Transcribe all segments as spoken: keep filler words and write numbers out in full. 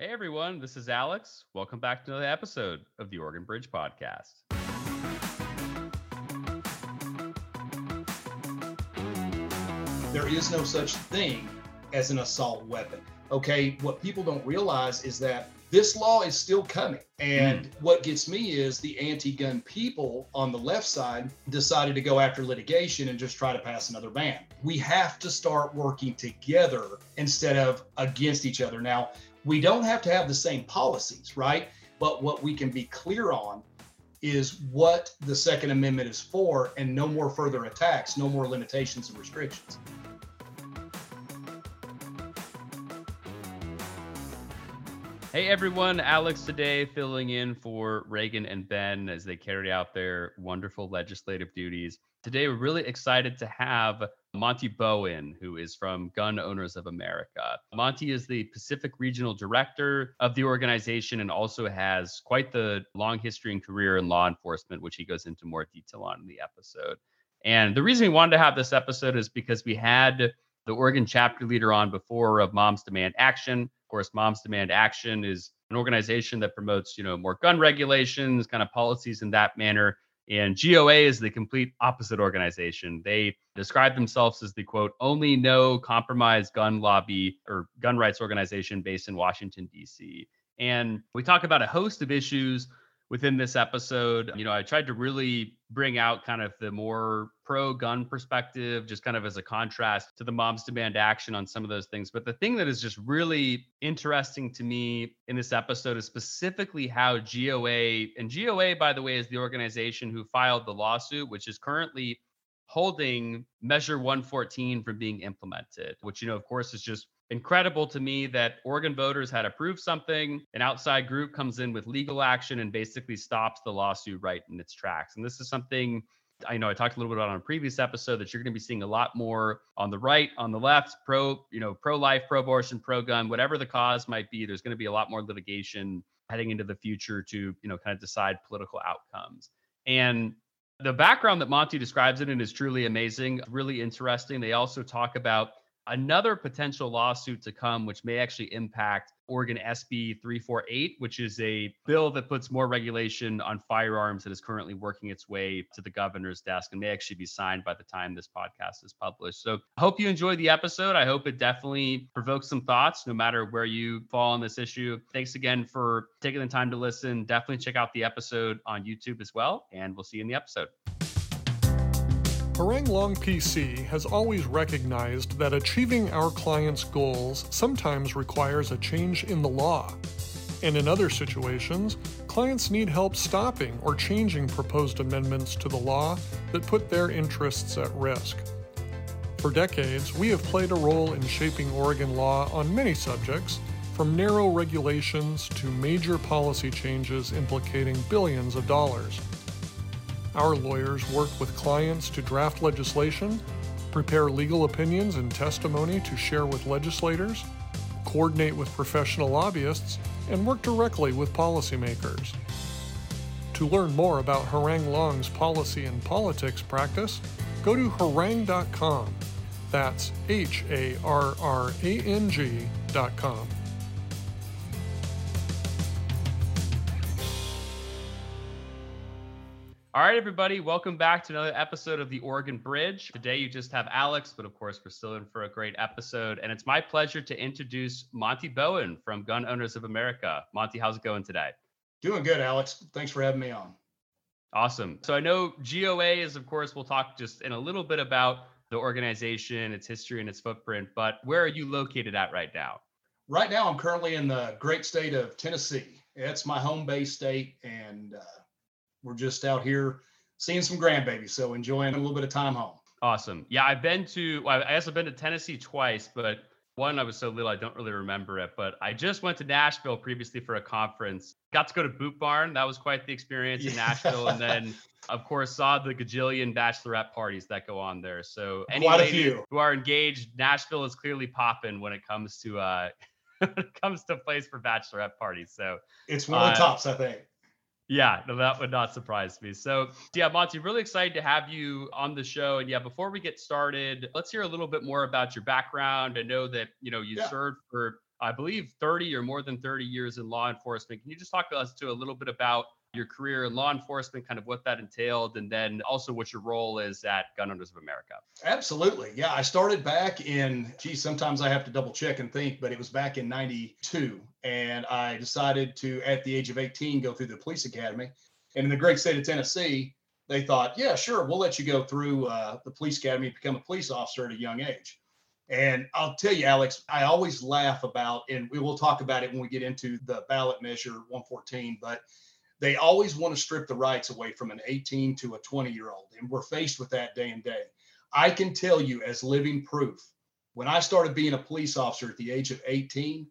Hey everyone, this is Alex. Welcome back to another episode of the Oregon Bridge Podcast. There is no such thing as an assault weapon. Okay, what people don't realize is that this law is still coming. And mm. what gets me is the anti-gun people on the left side decided to go after litigation and just try to pass another ban. We have to start working together instead of against each other. Now, we don't have to have the same policies, right? But what we can be clear on is what the Second Amendment is for, and no more further attacks, no more limitations and restrictions. Hey everyone, Alex today filling in for Reagan and Ben as they carry out their wonderful legislative duties. Today, we're really excited to have Monty Bowen, who is from Gun Owners of America. Monty is the Pacific Regional Director of the organization and also has quite the long history and career in law enforcement, which he goes into more detail on in the episode. And the reason we wanted to have this episode is because we had the Oregon chapter leader on before of Moms Demand Action. Of course, Moms Demand Action is an organization that promotes, you know, more gun regulations, kind of policies in that manner. And G O A is the complete opposite organization. They describe themselves as the, quote, only no compromise gun lobby or gun rights organization based in Washington, D C. And we talk about a host of issues within this episode. You know, I tried to really bring out kind of the more pro-gun perspective, just kind of as a contrast to the Moms Demand Action on some of those things. But the thing that is just really interesting to me in this episode is specifically how G O A, and G O A, by the way, is the organization who filed the lawsuit, which is currently holding Measure one fourteen from being implemented, which, you know, of course, is just incredible to me that Oregon voters had approved something. An outside group comes in with legal action and basically stops the lawsuit right in its tracks. And this is something I know I talked a little bit about on a previous episode that you're going to be seeing a lot more on the right, on the left, pro, you know, pro-life, pro-abortion, pro-gun, whatever the cause might be. There's going to be a lot more litigation heading into the future to, you know, kind of decide political outcomes. And the background that Monty describes it in is truly amazing, really interesting. They also talk about another potential lawsuit to come, which may actually impact Oregon S B three forty-eight, which is a bill that puts more regulation on firearms that is currently working its way to the governor's desk and may actually be signed by the time this podcast is published. So I hope you enjoyed the episode. I hope it definitely provokes some thoughts, no matter where you fall on this issue. Thanks again for taking the time to listen. Definitely check out the episode on YouTube as well, and we'll see you in the episode. Harrang Long P C has always recognized that achieving our clients' goals sometimes requires a change in the law, and in other situations, clients need help stopping or changing proposed amendments to the law that put their interests at risk. For decades, we have played a role in shaping Oregon law on many subjects, from narrow regulations to major policy changes implicating billions of dollars. Our lawyers work with clients to draft legislation, prepare legal opinions and testimony to share with legislators, coordinate with professional lobbyists, and work directly with policymakers. To learn more about Harrang Long's policy and politics practice, go to harrang dot com. That's H A R R A N G dot com. All right, everybody, welcome back to another episode of The Oregon Bridge. Today, you just have Alex, but of course, we're still in for a great episode. And it's my pleasure to introduce Monty Bowen from Gun Owners of America. Monty, how's it going today? Doing good, Alex. Thanks for having me on. Awesome. So I know G O A is, of course, we'll talk just in a little bit about the organization, its history, and its footprint. But where are you located at right now? Right now, I'm currently in the great state of Tennessee. It's my home base state, and uh, we're just out here seeing some grandbabies, so enjoying a little bit of time home. Awesome. Yeah, I've been to, well, I guess I've been to Tennessee twice, but one, I was so little, I don't really remember it. But I just went to Nashville previously for a conference. Got to go to Boot Barn. That was quite the experience in yeah. Nashville. And then, of course, saw the gajillion bachelorette parties that go on there. So any quite a few who are engaged, Nashville is clearly popping when it comes to uh, when it comes to place for bachelorette parties. So it's one uh, of the tops, I think. Yeah, no, that would not surprise me. So yeah, Monty, really excited to have you on the show. And yeah, before we get started, let's hear a little bit more about your background. I know that, you know, you yeah. served for I believe, thirty or more than thirty years in law enforcement. Can you just talk to us to a little bit about your career in law enforcement, kind of what that entailed, and then also what your role is at Gun Owners of America? Absolutely. Yeah, I started back in, geez, sometimes I have to double check and think, but it was back in ninety-two. And I decided to, at the age of eighteen, go through the police academy. And in the great state of Tennessee, they thought, yeah, sure, we'll let you go through uh, the police academy and become a police officer at a young age. And I'll tell you, Alex, I always laugh about, and we will talk about it when we get into the ballot measure one fourteen, but they always want to strip the rights away from an eighteen to a twenty-year-old. And we're faced with that day and day. I can tell you as living proof, when I started being a police officer at the age of eighteen,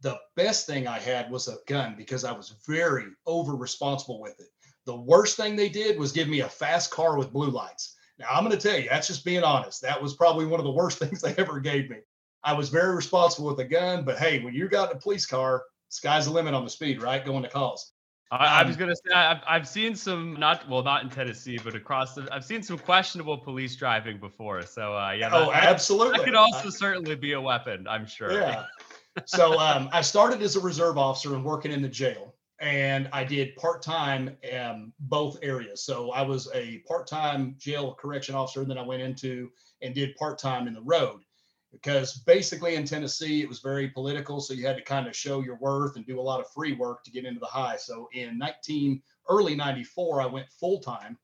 the best thing I had was a gun because I was very over responsible with it. The worst thing they did was give me a fast car with blue lights. Now, I'm going to tell you, that's just being honest. That was probably one of the worst things they ever gave me. I was very responsible with a gun, but hey, when you got in a police car, sky's the limit on the speed, right? Going to calls. I, I was going to say, I've, I've seen some, not, well, not in Tennessee, but across the, I've seen some questionable police driving before. So uh, yeah. That, oh, absolutely. That could also I, certainly be a weapon, I'm sure. Yeah. So um, I started as a reserve officer and working in the jail, and I did part-time um, both areas. So I was a part-time jail correction officer, and then I went into and did part-time in the road, because basically in Tennessee, it was very political. So you had to kind of show your worth and do a lot of free work to get into the high. So in nineteen, early ninety-four, I went full-time,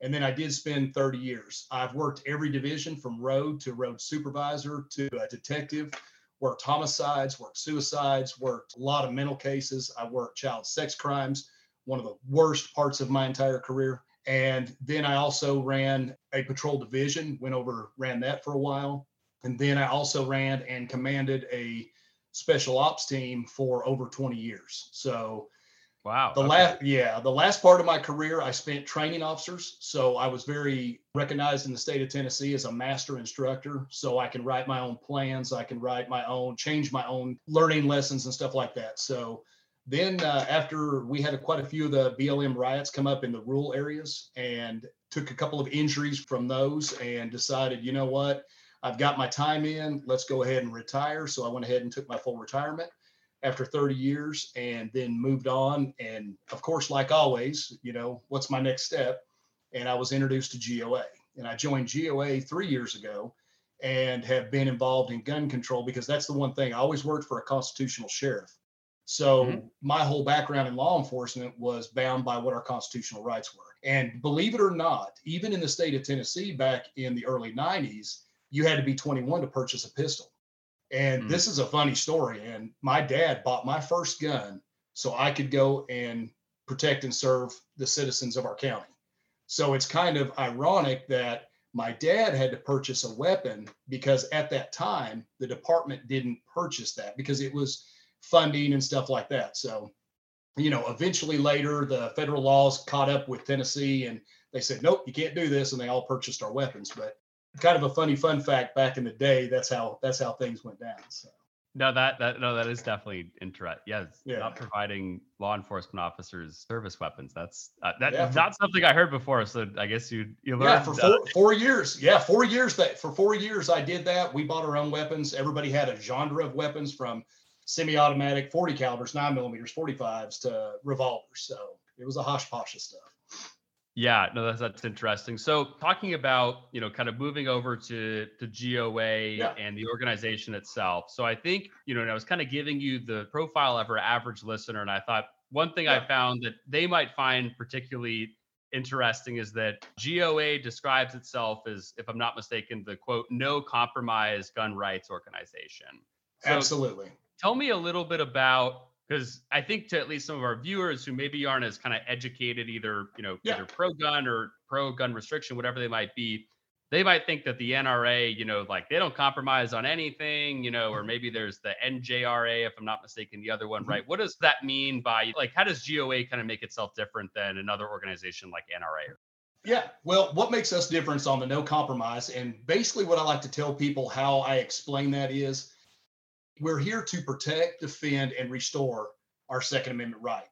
and then I did spend thirty years. I've worked every division from road to road supervisor to a detective. Worked homicides, worked suicides, worked a lot of mental cases. I worked child sex crimes, one of the worst parts of my entire career. And then I also ran a patrol division, went over, ran that for a while. And then I also ran and commanded a special ops team for over twenty years. So wow. The okay. last, yeah, the last part of my career, I spent training officers. So I was very recognized in the state of Tennessee as a master instructor. So I can write my own plans. I can write my own, change my own learning lessons and stuff like that. So then uh, after we had a, quite a few of the B L M riots come up in the rural areas, and took a couple of injuries from those, and decided, you know what, I've got my time in, let's go ahead and retire. So I went ahead and took my full retirement after thirty years, and then moved on. And of course, like always, you know, what's my next step? And I was introduced to G O A, and I joined G O A three years ago and have been involved in gun control, because that's the one thing. I always worked for a constitutional sheriff. So mm-hmm. my whole background in law enforcement was bound by what our constitutional rights were. And believe it or not, even in the state of Tennessee back in the early nineties, you had to be twenty-one to purchase a pistol. And mm. this is a funny story. And my dad bought my first gun so I could go and protect and serve the citizens of our county. So it's kind of ironic that my dad had to purchase a weapon, because at that time, the department didn't purchase that because it was funding and stuff like that. So, you know, eventually later, the federal laws caught up with Tennessee, and they said, nope, you can't do this. And they all purchased our weapons. But kind of a funny fun fact back in the day, that's how that's how things went down. So no that that no that is definitely interesting. Yes, yeah, not providing law enforcement officers service weapons, that's uh, that's yeah, not something I heard before, so I guess you you learned. Yeah, for four, four years yeah four years that for four years I did that. We bought our own weapons. Everybody had a genre of weapons, from semi-automatic, forty calibers, nine millimeters, forty-fives to revolvers. So it was a hosh-posh of stuff. Yeah, no, that's, that's interesting. So talking about, you know, kind of moving over to, to G O A yeah. and the organization itself. So I think, you know, and I was kind of giving you the profile of our average listener. And I thought one thing yeah. I found that they might find particularly interesting is that G O A describes itself as, if I'm not mistaken, the quote, no compromise gun rights organization. So absolutely. Tell me a little bit about, because I think to at least some of our viewers who maybe aren't as kind of educated, either, you know, yeah. either pro-gun or pro-gun restriction, whatever they might be, they might think that the N R A, you know, like they don't compromise on anything, you know, or maybe there's the N J R A, if I'm not mistaken, the other one, mm-hmm. right? What does that mean by, like, how does G O A kind of make itself different than another organization like N R A? Yeah, well, what makes us different on the no compromise? And basically what I like to tell people how I explain that is, we're here to protect, defend, and restore our Second Amendment right.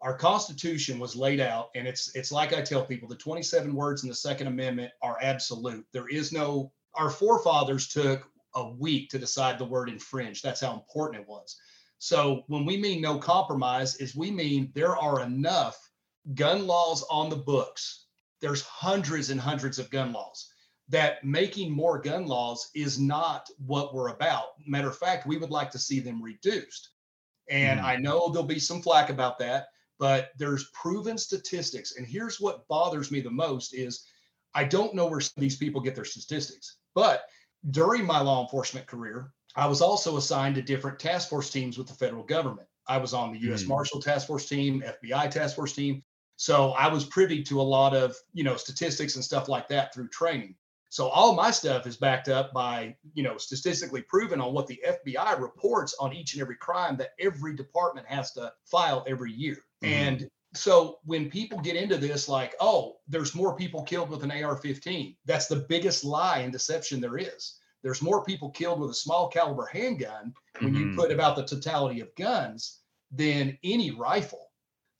Our Constitution was laid out, and it's it's like I tell people, the twenty-seven words in the Second Amendment are absolute. There is no, our forefathers took a week to decide the word infringe. That's how important it was. So when we mean no compromise is we mean there are enough gun laws on the books. There's hundreds and hundreds of gun laws that making more gun laws is not what we're about. Matter of fact, we would like to see them reduced. And mm. I know there'll be some flack about that, but there's proven statistics. And here's what bothers me the most is I don't know where these people get their statistics, but during my law enforcement career, I was also assigned to different task force teams with the federal government. I was on the U S Mm. Marshal Task Force team, F B I Task Force team. So I was privy to a lot of, you know, statistics and stuff like that through training. So all my stuff is backed up by, you know, statistically proven on what the F B I reports on each and every crime that every department has to file every year. Mm-hmm. And so when people get into this, like, oh, there's more people killed with an A R fifteen. That's the biggest lie and deception there is. There's more people killed with a small caliber handgun when mm-hmm. you put about the totality of guns than any rifle.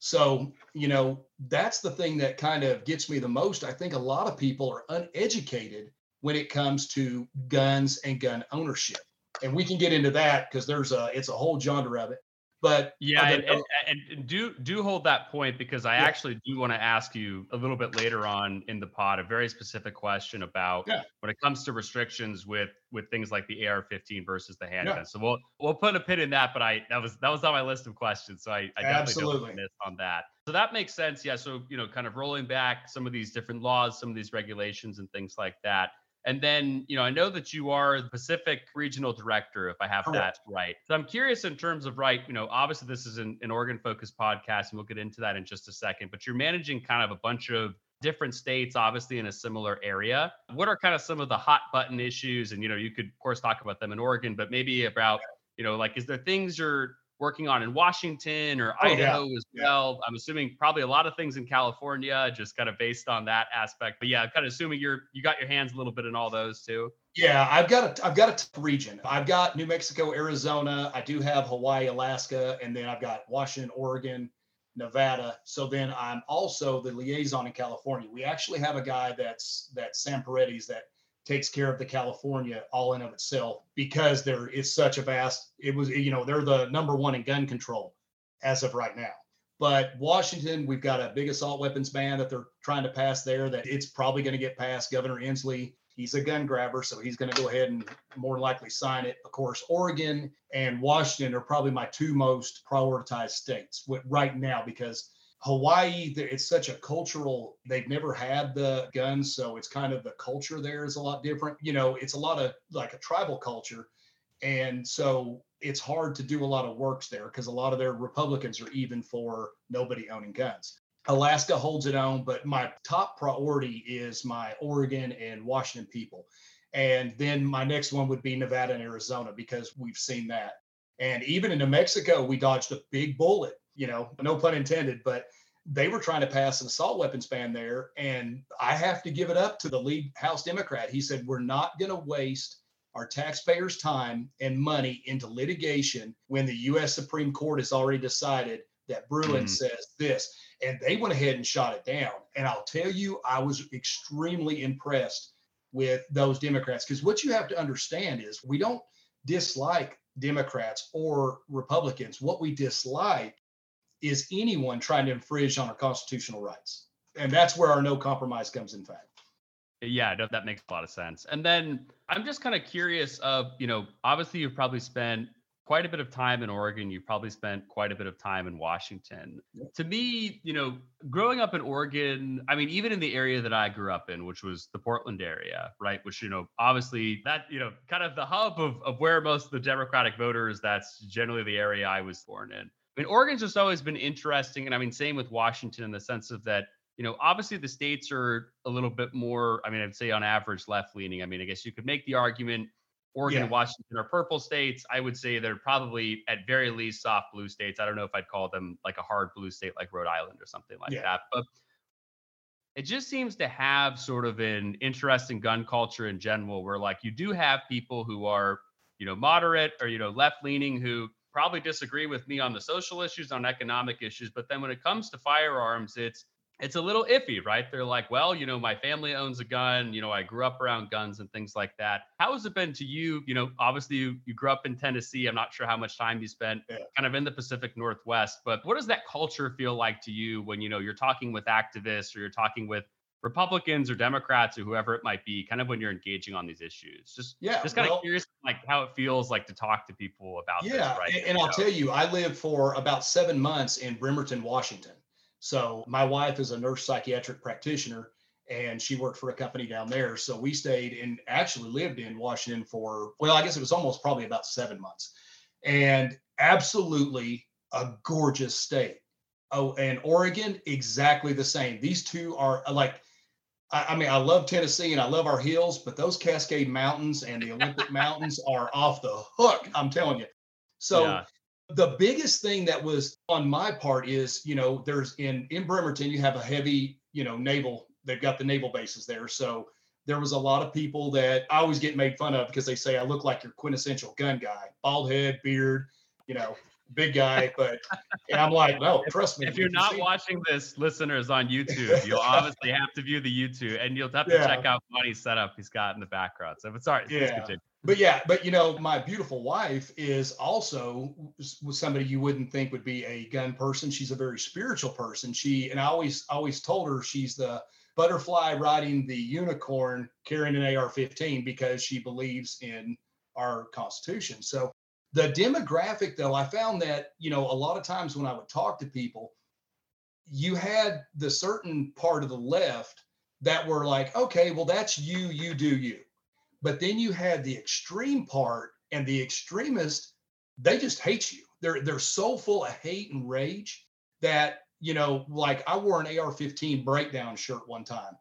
So, you know, that's the thing that kind of gets me the most. I think a lot of people are uneducated when it comes to guns and gun ownership. And we can get into that because there's a, it's a whole genre of it. But yeah, and, and, and do do hold that point, because I yeah. actually do want to ask you a little bit later on in the pod a very specific question about yeah. when it comes to restrictions with with things like the A R fifteen versus the handgun. Yeah. So we'll we'll put a pin in that. But I that was that was on my list of questions, so I, I definitely don't want to miss on that. So that makes sense. Yeah. So you know, kind of rolling back some of these different laws, some of these regulations, and things like that. And then, you know, I know that you are the Pacific Regional Director, if I have Correct. that right. So I'm curious in terms of, right, you know, obviously this is an, an Oregon-focused podcast, and we'll get into that in just a second, but you're managing kind of a bunch of different states, obviously in a similar area. What are kind of some of the hot button issues? And, you know, you could, of course, talk about them in Oregon, but maybe about, you know, like, is there things you're working on in Washington or oh, Idaho yeah. as well? Yeah. I'm assuming probably a lot of things in California, just kind of based on that aspect. But yeah, I'm kind of assuming you're you got your hands a little bit in all those too. Yeah, I've got a I've got a tough region. I've got New Mexico, Arizona. I do have Hawaii, Alaska, and then I've got Washington, Oregon, Nevada. So then I'm also the liaison in California. We actually have a guy that's that's Sam Paredes that takes care of the California all in of itself, because there is such a vast, it was, you know, they're the number one in gun control as of right now. But Washington, we've got a big assault weapons ban that they're trying to pass there that it's probably going to get passed. Governor Inslee, he's a gun grabber, so he's going to go ahead and more than likely sign it. Of course, Oregon and Washington are probably my two most prioritized states right now, because Hawaii, it's such a cultural, they've never had the guns. So it's kind of the culture there is a lot different. You know, it's a lot of like a tribal culture. And so it's hard to do a lot of works there because a lot of their Republicans are even for nobody owning guns. Alaska holds it on, but my top priority is my Oregon and Washington people. And then my next one would be Nevada and Arizona, because we've seen that. And even in New Mexico, we dodged a big bullet. You know, no pun intended, but they were trying to pass an assault weapons ban there. And I have to give it up to the lead House Democrat. He said, we're not going to waste our taxpayers' time and money into litigation when the U S Supreme Court has already decided that Bruin mm-hmm. says this. And they went ahead and shot it down. And I'll tell you, I was extremely impressed with those Democrats, because what you have to understand is we don't dislike Democrats or Republicans. What we dislike is anyone trying to infringe on our constitutional rights. And that's where our no compromise comes in fact. Yeah, no, that makes a lot of sense. And then I'm just kind of curious of, you know, obviously you've probably spent quite a bit of time in Oregon. You've probably spent quite a bit of time in Washington. Yeah. To me, you know, growing up in Oregon, I mean, even in the area that I grew up in, which was the Portland area, right? Which, you know, obviously that, you know, kind of the hub of, of where most of the Democratic voters, that's generally the area I was born in. I mean, Oregon's just always been interesting. And I mean, same with Washington in the sense of that, you know, obviously the states are a little bit more, I mean, I'd say on average left leaning. I mean, I guess you could make the argument Oregon yeah. and Washington are purple states. I would say they're probably at very least soft blue states. I don't know if I'd call them like a hard blue state like Rhode Island or something like yeah. that. But it just seems to have sort of an interesting gun culture in general, where like you do have people who are, you know, moderate or, you know, left leaning who probably disagree with me on the social issues, on economic issues. But then when it comes to firearms, it's it's a little iffy, right? They're like, well, you know, my family owns a gun. You know, I grew up around guns and things like that. How has it been to you? You know, obviously you, you grew up in Tennessee. I'm not sure how much time you spent yeah. kind of in the Pacific Northwest, but what does that culture feel like to you when, you know, you're talking with activists or you're talking with Republicans or Democrats or whoever it might be, kind of when you're engaging on these issues? Just, yeah, just kind well, of curious, like how it feels like to talk to people about yeah, this, right? And, and I'll tell you, I lived for about seven months in Bremerton, Washington. So my wife is a nurse psychiatric practitioner, and she worked for a company down there. So we stayed and actually lived in Washington for, well, I guess it was almost probably about seven months. And absolutely a gorgeous state. Oh, and Oregon, exactly the same. These two are like, I, I mean, I love Tennessee and I love our hills, but those Cascade Mountains and the Olympic Mountains are off the hook, I'm telling you. So yeah. The biggest thing that was on my part is, you know, there's in, in Bremerton, you have a heavy, you know, naval, they've got the naval bases there. So there was a lot of people that I always get made fun of because they say, I look like your quintessential gun guy, bald head, beard, you know, big guy. But and I'm like, no, trust me. If you're not watching this, listeners on YouTube, you'll obviously have to view the YouTube and you'll have to yeah. check out Monty's setup he's got in the background. So it's all right. Yeah. Please continue. But yeah, but you know, my beautiful wife is also somebody you wouldn't think would be a gun person. She's a very spiritual person. She, and I always, always told her she's the butterfly riding the unicorn carrying an A R fifteen because she believes in our Constitution. So the demographic though, I found that, you know, a lot of times when I would talk to people, you had the certain part of the left that were like, okay, well, that's you, you do you. But then you had the extreme part, and the extremists, they just hate you. They're they're so full of hate and rage that, you know, like I wore an A R fifteen breakdown shirt one time,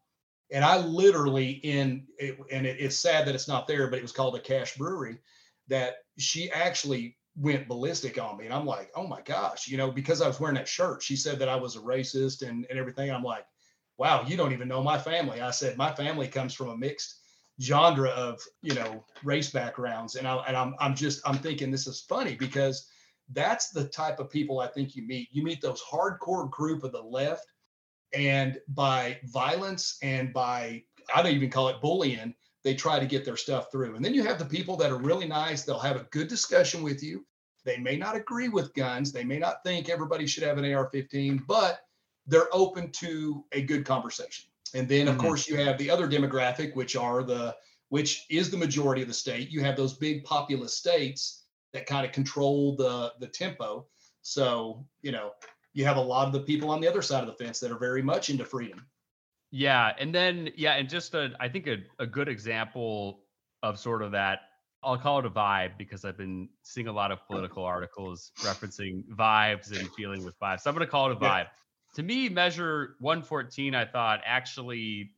and I literally in it, and it, it's sad that it's not there, but it was called a Cash Brewery, that she actually went ballistic on me, and I'm like, oh my gosh, you know, because I was wearing that shirt. She said that I was a racist and and everything. And I'm like, wow, you don't even know my family. I said my family comes from a mixed genre of, you know, race backgrounds. And, I, and I'm I'm just, I'm thinking this is funny because that's the type of people I think you meet. You meet those hardcore group of the left, and by violence and by, I don't even call it bullying, they try to get their stuff through. And then you have the people that are really nice. They'll have a good discussion with you. They may not agree with guns. They may not think everybody should have an A R fifteen, but they're open to a good conversation. And then, of mm-hmm. course, you have the other demographic, which are the which is the majority of the state. You have those big populous states that kind of control the the tempo. So, you know, you have a lot of the people on the other side of the fence that are very much into freedom. Yeah. And then, yeah, and just, a, I think, a, a good example of sort of that, I'll call it a vibe because I've been seeing a lot of political articles referencing vibes and dealing with vibes. So I'm going to call it a vibe. Yeah. To me, Measure one fourteen, I thought, actually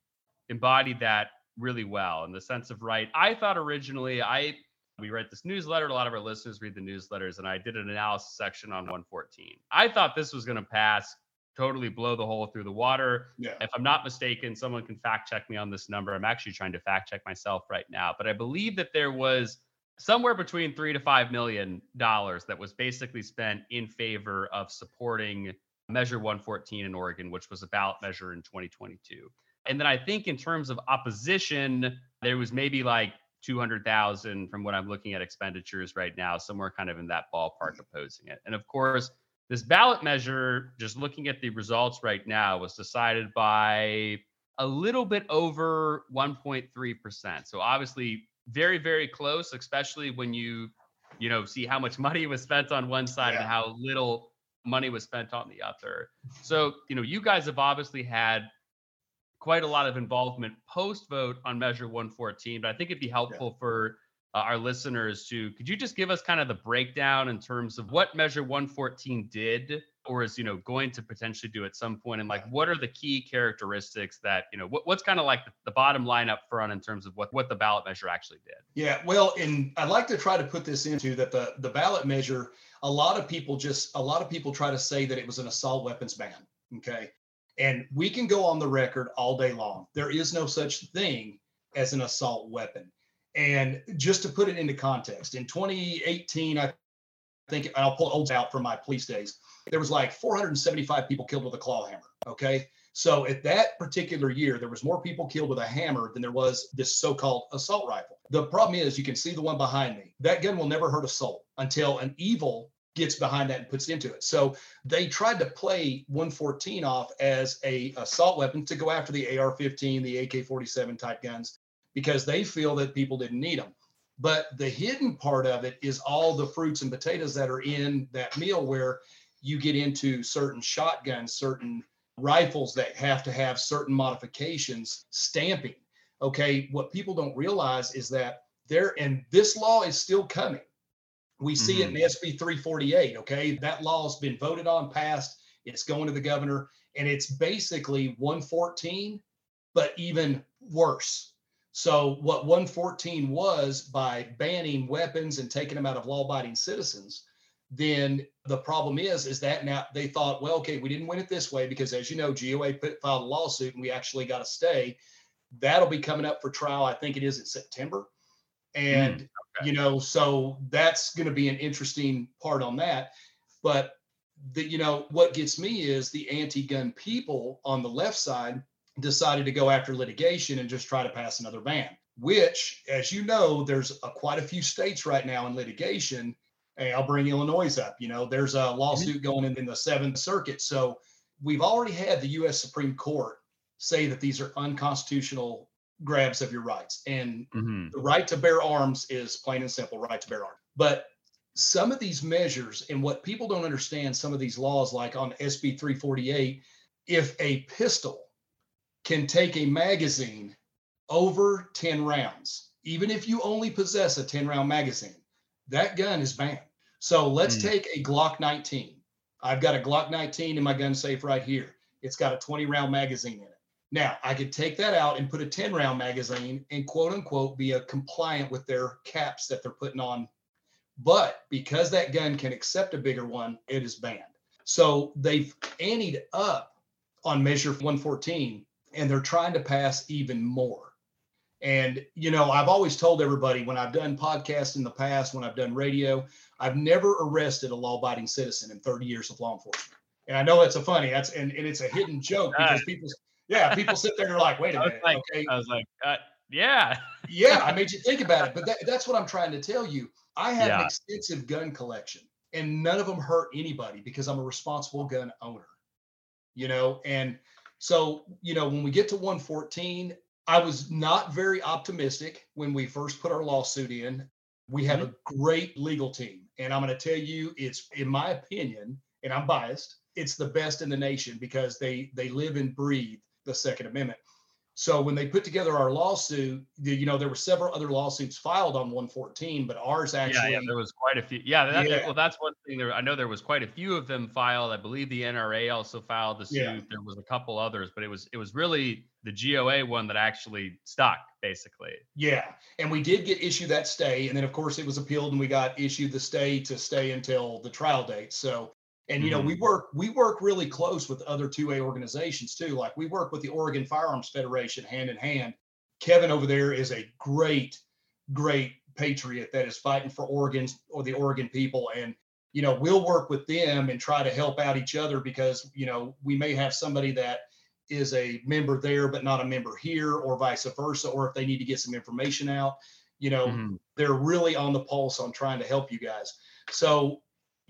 embodied that really well in the sense of right. I thought originally, I we read this newsletter. A lot of our listeners read the newsletters, and I did an analysis section on one fourteen. I thought this was going to pass, totally blow the hole through the water. Yeah. If I'm not mistaken, someone can fact check me on this number. I'm actually trying to fact check myself right now. But I believe that there was somewhere between three to five million dollars that was basically spent in favor of supporting Measure one fourteen in Oregon, which was about measure in twenty twenty-two. And then I think in terms of opposition, there was maybe like two hundred thousand from what I'm looking at expenditures right now, somewhere kind of in that ballpark opposing it. And of course, this ballot measure, just looking at the results right now, was decided by a little bit over one point three percent. So obviously very, very close, especially when you, you know, see how much money was spent on one side yeah. and how little money was spent on the other. So, you know, you guys have obviously had quite a lot of involvement post-vote on Measure one fourteen, but I think it'd be helpful yeah. for uh, our listeners to, could you just give us kind of the breakdown in terms of what Measure one fourteen did, or is, you know, going to potentially do at some point, and like, what are the key characteristics that, you know, what, what's kind of like the, the bottom line up front in terms of what, what the ballot measure actually did? Yeah, well, and I'd like to try to put this into that the, the ballot measure, a lot of people just, a lot of people try to say that it was an assault weapons ban, okay? And we can go on the record all day long. There is no such thing as an assault weapon. And just to put it into context, in twenty eighteen, I think, I'll pull olds out from my police days, there was like four hundred seventy-five people killed with a claw hammer, okay? So at that particular year, there was more people killed with a hammer than there was this so-called assault rifle. The problem is, you can see the one behind me. That gun will never hurt a soul until an evil gets behind that and puts into it. So they tried to play one fourteen off as a assault weapon to go after the A R fifteen, the A K forty-seven type guns, because they feel that people didn't need them. But the hidden part of it is all the fruits and potatoes that are in that meal, where you get into certain shotguns, certain rifles that have to have certain modifications, stamping. Okay, what people don't realize is that there, and this law is still coming. We see mm-hmm. it in S B three forty-eight, okay? That law's been voted on, passed, it's going to the governor, and it's basically one fourteen, but even worse. So what one fourteen was, by banning weapons and taking them out of law-abiding citizens, then the problem is, is that now they thought, well, okay, we didn't win it this way because, as you know, G O A put, filed a lawsuit and we actually got a stay. That'll be coming up for trial. I think it is in September. And, mm, okay. you know, so that's going to be an interesting part on that. But, the, you know, what gets me is the anti-gun people on the left side decided to go after litigation and just try to pass another ban, which, as you know, there's a, quite a few states right now in litigation. Hey, I'll bring Illinois up. You know, there's a lawsuit going in, in the Seventh Circuit. So we've already had the U S Supreme Court say that these are unconstitutional grabs of your rights. And mm-hmm. the right to bear arms is plain and simple, right to bear arms. But some of these measures, and what people don't understand, some of these laws, like on S B three forty-eight, if a pistol can take a magazine over ten rounds, even if you only possess a ten round magazine, that gun is banned. So let's mm. take a Glock nineteen. I've got a Glock nineteen in my gun safe right here. It's got a twenty round magazine in it. Now, I could take that out and put a ten round magazine and, quote unquote, be a compliant with their caps that they're putting on. But because that gun can accept a bigger one, it is banned. So they've anteed up on Measure one fourteen, and they're trying to pass even more. And, you know, I've always told everybody, when I've done podcasts in the past, when I've done radio, I've never arrested a law-abiding citizen in thirty years of law enforcement. And I know that's a funny, that's, and, and it's a hidden joke because people, yeah, people sit there and they're like, wait a minute. Like, okay. I was like, uh, yeah. yeah, I made you think about it. But that, that's what I'm trying to tell you. I have yeah. an extensive gun collection, and none of them hurt anybody because I'm a responsible gun owner, you know? And so, you know, when we get to one fourteen, I was not very optimistic when we first put our lawsuit in. We have a great legal team. And I'm going to tell you, it's, in my opinion, and I'm biased, it's the best in the nation because they they live and breathe the Second Amendment. So when they put together our lawsuit, the, you know, there were several other lawsuits filed on one fourteen, but ours actually. Yeah, yeah there was quite a few. Yeah, that, yeah. Well, that's one thing. There, I know there was quite a few of them filed. I believe the N R A also filed the suit. Yeah. There was a couple others, but it was it was really the G O A one that actually stuck, basically. Yeah, and we did get issued that stay, and then of course it was appealed, and we got issued the stay to stay until the trial date. So. And, you know, we work we work really close with other two A organizations, too. Like, we work with the Oregon Firearms Federation hand in hand. Kevin over there is a great, great patriot that is fighting for Oregon or the Oregon people. And, you know, we'll work with them and try to help out each other because, you know, we may have somebody that is a member there but not a member here, or vice versa, or if they need to get some information out. You know, mm-hmm. they're really on the pulse on trying to help you guys. So,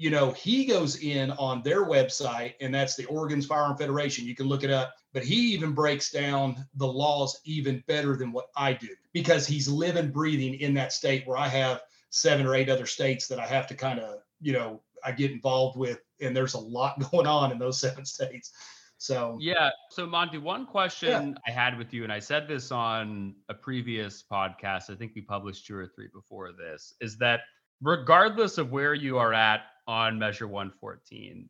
you know, he goes in on their website, and that's the Oregon Firearms Federation. You can look it up, but he even breaks down the laws even better than what I do because he's living, breathing in that state, where I have seven or eight other states that I have to kind of, you know, I get involved with, and there's a lot going on in those seven states. So, yeah. So, Monty, one question yeah. I had with you, and I said this on a previous podcast, I think we published two or three before this, is that regardless of where you are at on Measure one fourteen,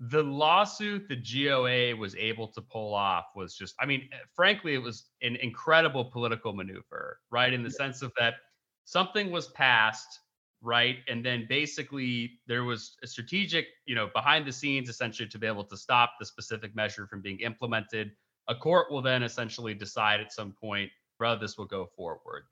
the lawsuit the G O A was able to pull off was just, I mean, frankly, it was an incredible political maneuver, right? In the yeah. sense of that something was passed, right? And then basically there was a strategic, you know, behind the scenes, essentially, to be able to stop the specific measure from being implemented. A court will then essentially decide at some point, whether this will go forward.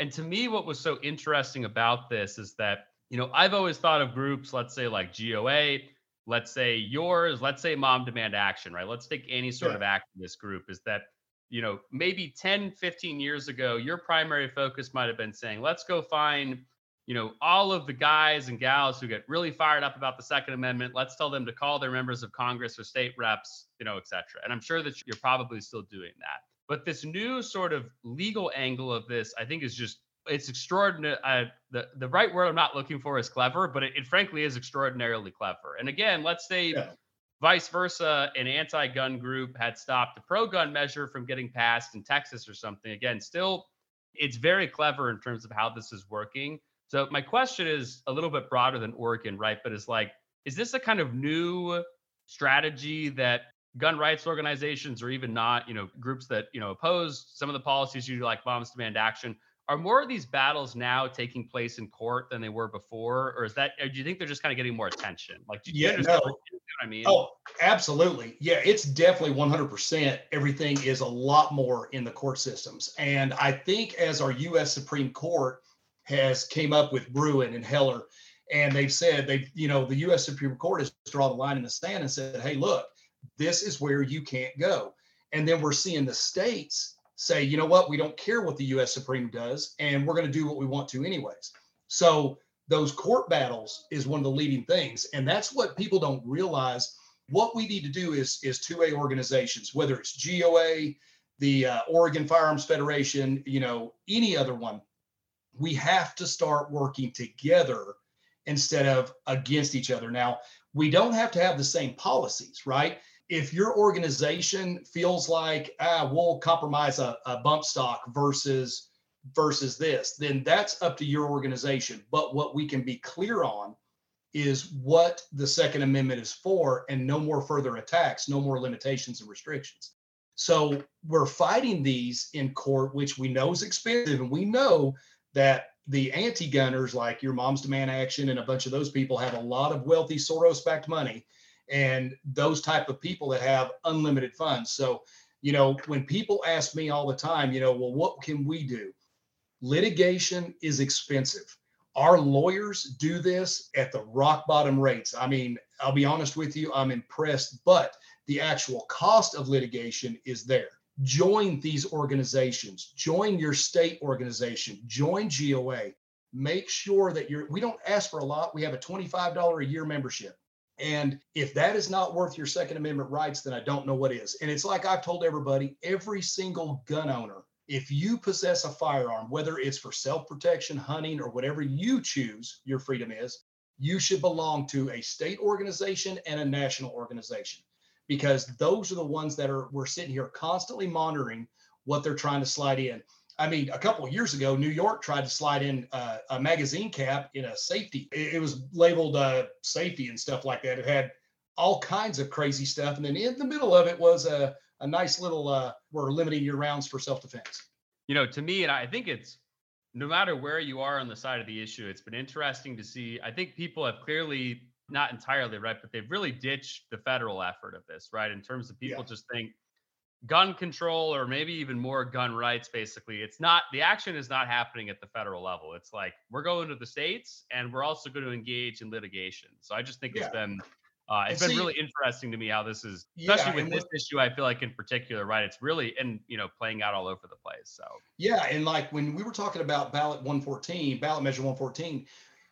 And to me, what was so interesting about this is that, you know, I've always thought of groups, let's say like G O A, let's say yours, let's say Mom Demand Action, right? Let's take any sort yeah. of activist group, is that, you know, maybe ten, fifteen years ago, your primary focus might've been saying, let's go find, you know, all of the guys and gals who get really fired up about the Second Amendment. Let's tell them to call their members of Congress or state reps, you know, et cetera. And I'm sure that you're probably still doing that. But this new sort of legal angle of this, I think, is just, it's extraordinary. Uh, the, the right word I'm not looking for is clever, but it, it frankly is extraordinarily clever. And again, let's say yeah. vice versa, an anti-gun group had stopped a pro-gun measure from getting passed in Texas or something. Again, still, it's very clever in terms of how this is working. So my question is a little bit broader than Oregon, right? But it's like, is this a kind of new strategy that gun rights organizations, or even not, you know, groups that, you know, oppose some of the policies you do, like Moms Demand Action, are more of these battles now taking place in court than they were before? Or is that, or do you think they're just kind of getting more attention? Like, do you yeah, understand no. what I mean? Oh, absolutely. Yeah, it's definitely one hundred percent. Everything is a lot more in the court systems. And I think as our U S Supreme Court has came up with Bruin and Heller, and they've said, they've, you know, the U S Supreme Court has drawn a line in the sand and said, hey, look, this is where you can't go. And then we're seeing the states say, you know what, we don't care what the U S Supreme does, and we're going to do what we want to anyways. So those court battles is one of the leading things. And that's what people don't realize. What we need to do is, is two A organizations, whether it's G O A, the uh, Oregon Firearms Federation, you know, any other one, we have to start working together instead of against each other. Now, we don't have to have the same policies, right? If your organization feels like, ah, we'll compromise a, a bump stock versus versus this, then that's up to your organization. But what we can be clear on is what the Second Amendment is for, and no more further attacks, no more limitations and restrictions. So we're fighting these in court, which we know is expensive. And we know that the anti-gunners, like your Moms Demand Action and a bunch of those people, have a lot of wealthy Soros-backed money, and those type of people that have unlimited funds. So, you know, when people ask me all the time, you know, well, what can we do? Litigation is expensive. Our lawyers do this at the rock bottom rates. I mean, I'll be honest with you, I'm impressed, but the actual cost of litigation is there. Join these organizations, join your state organization, join G O A. Make sure that you're, we don't ask for a lot. We have a twenty-five dollars a year membership. And if that is not worth your Second Amendment rights, then I don't know what is. And it's like I've told everybody, every single gun owner, if you possess a firearm, whether it's for self-protection, hunting, or whatever you choose your freedom is, you should belong to a state organization and a national organization, because those are the ones that are, we're sitting here constantly monitoring what they're trying to slide in. I mean, a couple of years ago, New York tried to slide in uh, a magazine cap in a safety. It, it was labeled uh, safety and stuff like that. It had all kinds of crazy stuff. And then in the middle of it was a, a nice little, uh, we're limiting your rounds for self-defense. You know, to me, and I think it's, no matter where you are on the side of the issue, it's been interesting to see. I think people have clearly, not entirely, right, but they've really ditched the federal effort of this, right? In terms of people yeah. just think, gun control, or maybe even more gun rights, basically, it's not, the action is not happening at the federal level. It's like, we're going to the states, and we're also going to engage in litigation. So I just think yeah. it's been, uh, it's and been see, really interesting to me how this is, especially yeah, with this issue, I feel like in particular, right, it's really, and you know, playing out all over the place, so. Yeah, and like when we were talking about ballot one fourteen, ballot measure one fourteen,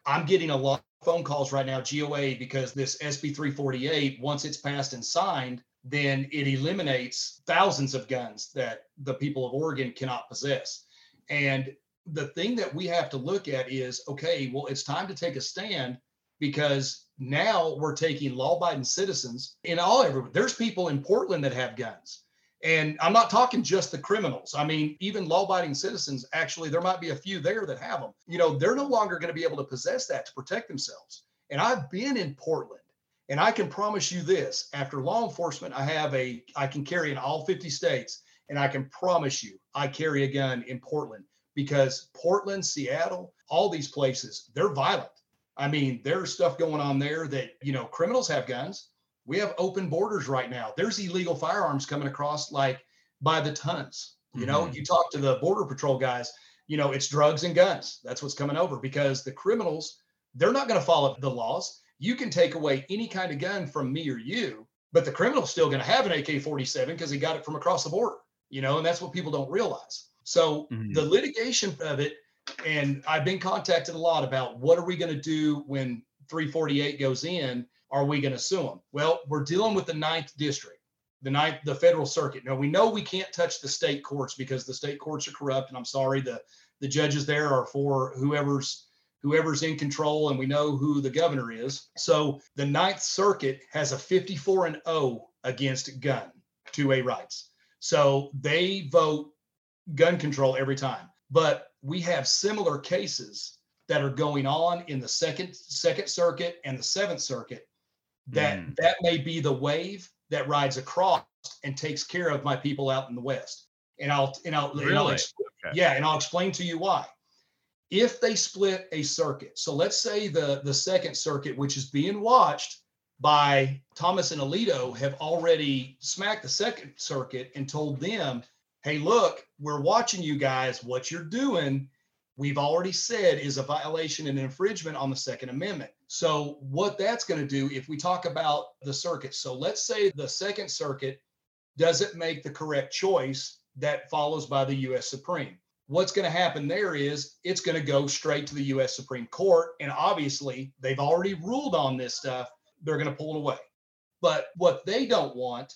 I'm getting a lot of phone calls right now, G O A, because this S B three forty-eight, once it's passed and signed, then it eliminates thousands of guns that the people of Oregon cannot possess. And the thing that we have to look at is, okay, well, it's time to take a stand, because now we're taking law-abiding citizens in all everywhere. There's people in Portland that have guns. And I'm not talking just the criminals. I mean, even law-abiding citizens, actually, there might be a few there that have them. You know, they're no longer going to be able to possess that to protect themselves. And I've been in Portland. And I can promise you this, after law enforcement, I have a, I can carry in all fifty states, and I can promise you, I carry a gun in Portland, because Portland, Seattle, all these places, they're violent. I mean, there's stuff going on there that, you know, criminals have guns. We have open borders right now. There's illegal firearms coming across like by the tons. You know, mm-hmm. you talk to the Border Patrol guys, you know, it's drugs and guns. That's what's coming over, because the criminals, they're not going to follow the laws. you can take away any kind of gun from me or you, but the criminal's still going to have an A K forty-seven because he got it from across the border, you know, and that's what people don't realize. So mm-hmm. the litigation of it, and I've been contacted a lot about what are we going to do when three forty-eight goes in? Are we going to sue them? Well, we're dealing with the Ninth District, the ninth, the Federal Circuit. Now, we know we can't touch the state courts because the state courts are corrupt. And I'm sorry, the, the judges there are for whoever's whoever's in control, and we know who the governor is. So the Ninth Circuit has a fifty-four and oh against gun two A rights. So they vote gun control every time. But we have similar cases that are going on in the second, second Circuit and the Seventh Circuit that mm. that may be the wave that rides across and takes care of my people out in the West. And I'll, and I'll, really? and I'll explain, okay. yeah. And I'll explain to you why. If they split a circuit, so let's say the, the Second Circuit, which is being watched by Thomas and Alito, have already smacked the Second Circuit and told them, hey, look, we're watching you guys. What you're doing, we've already said, is a violation and infringement on the Second Amendment. So what that's going to do, if we talk about the circuit, so let's say the Second Circuit doesn't make the correct choice that follows by the U S Supreme. What's going to happen there is it's going to go straight to the U S Supreme Court. And obviously, they've already ruled on this stuff. They're going to pull it away. But what they don't want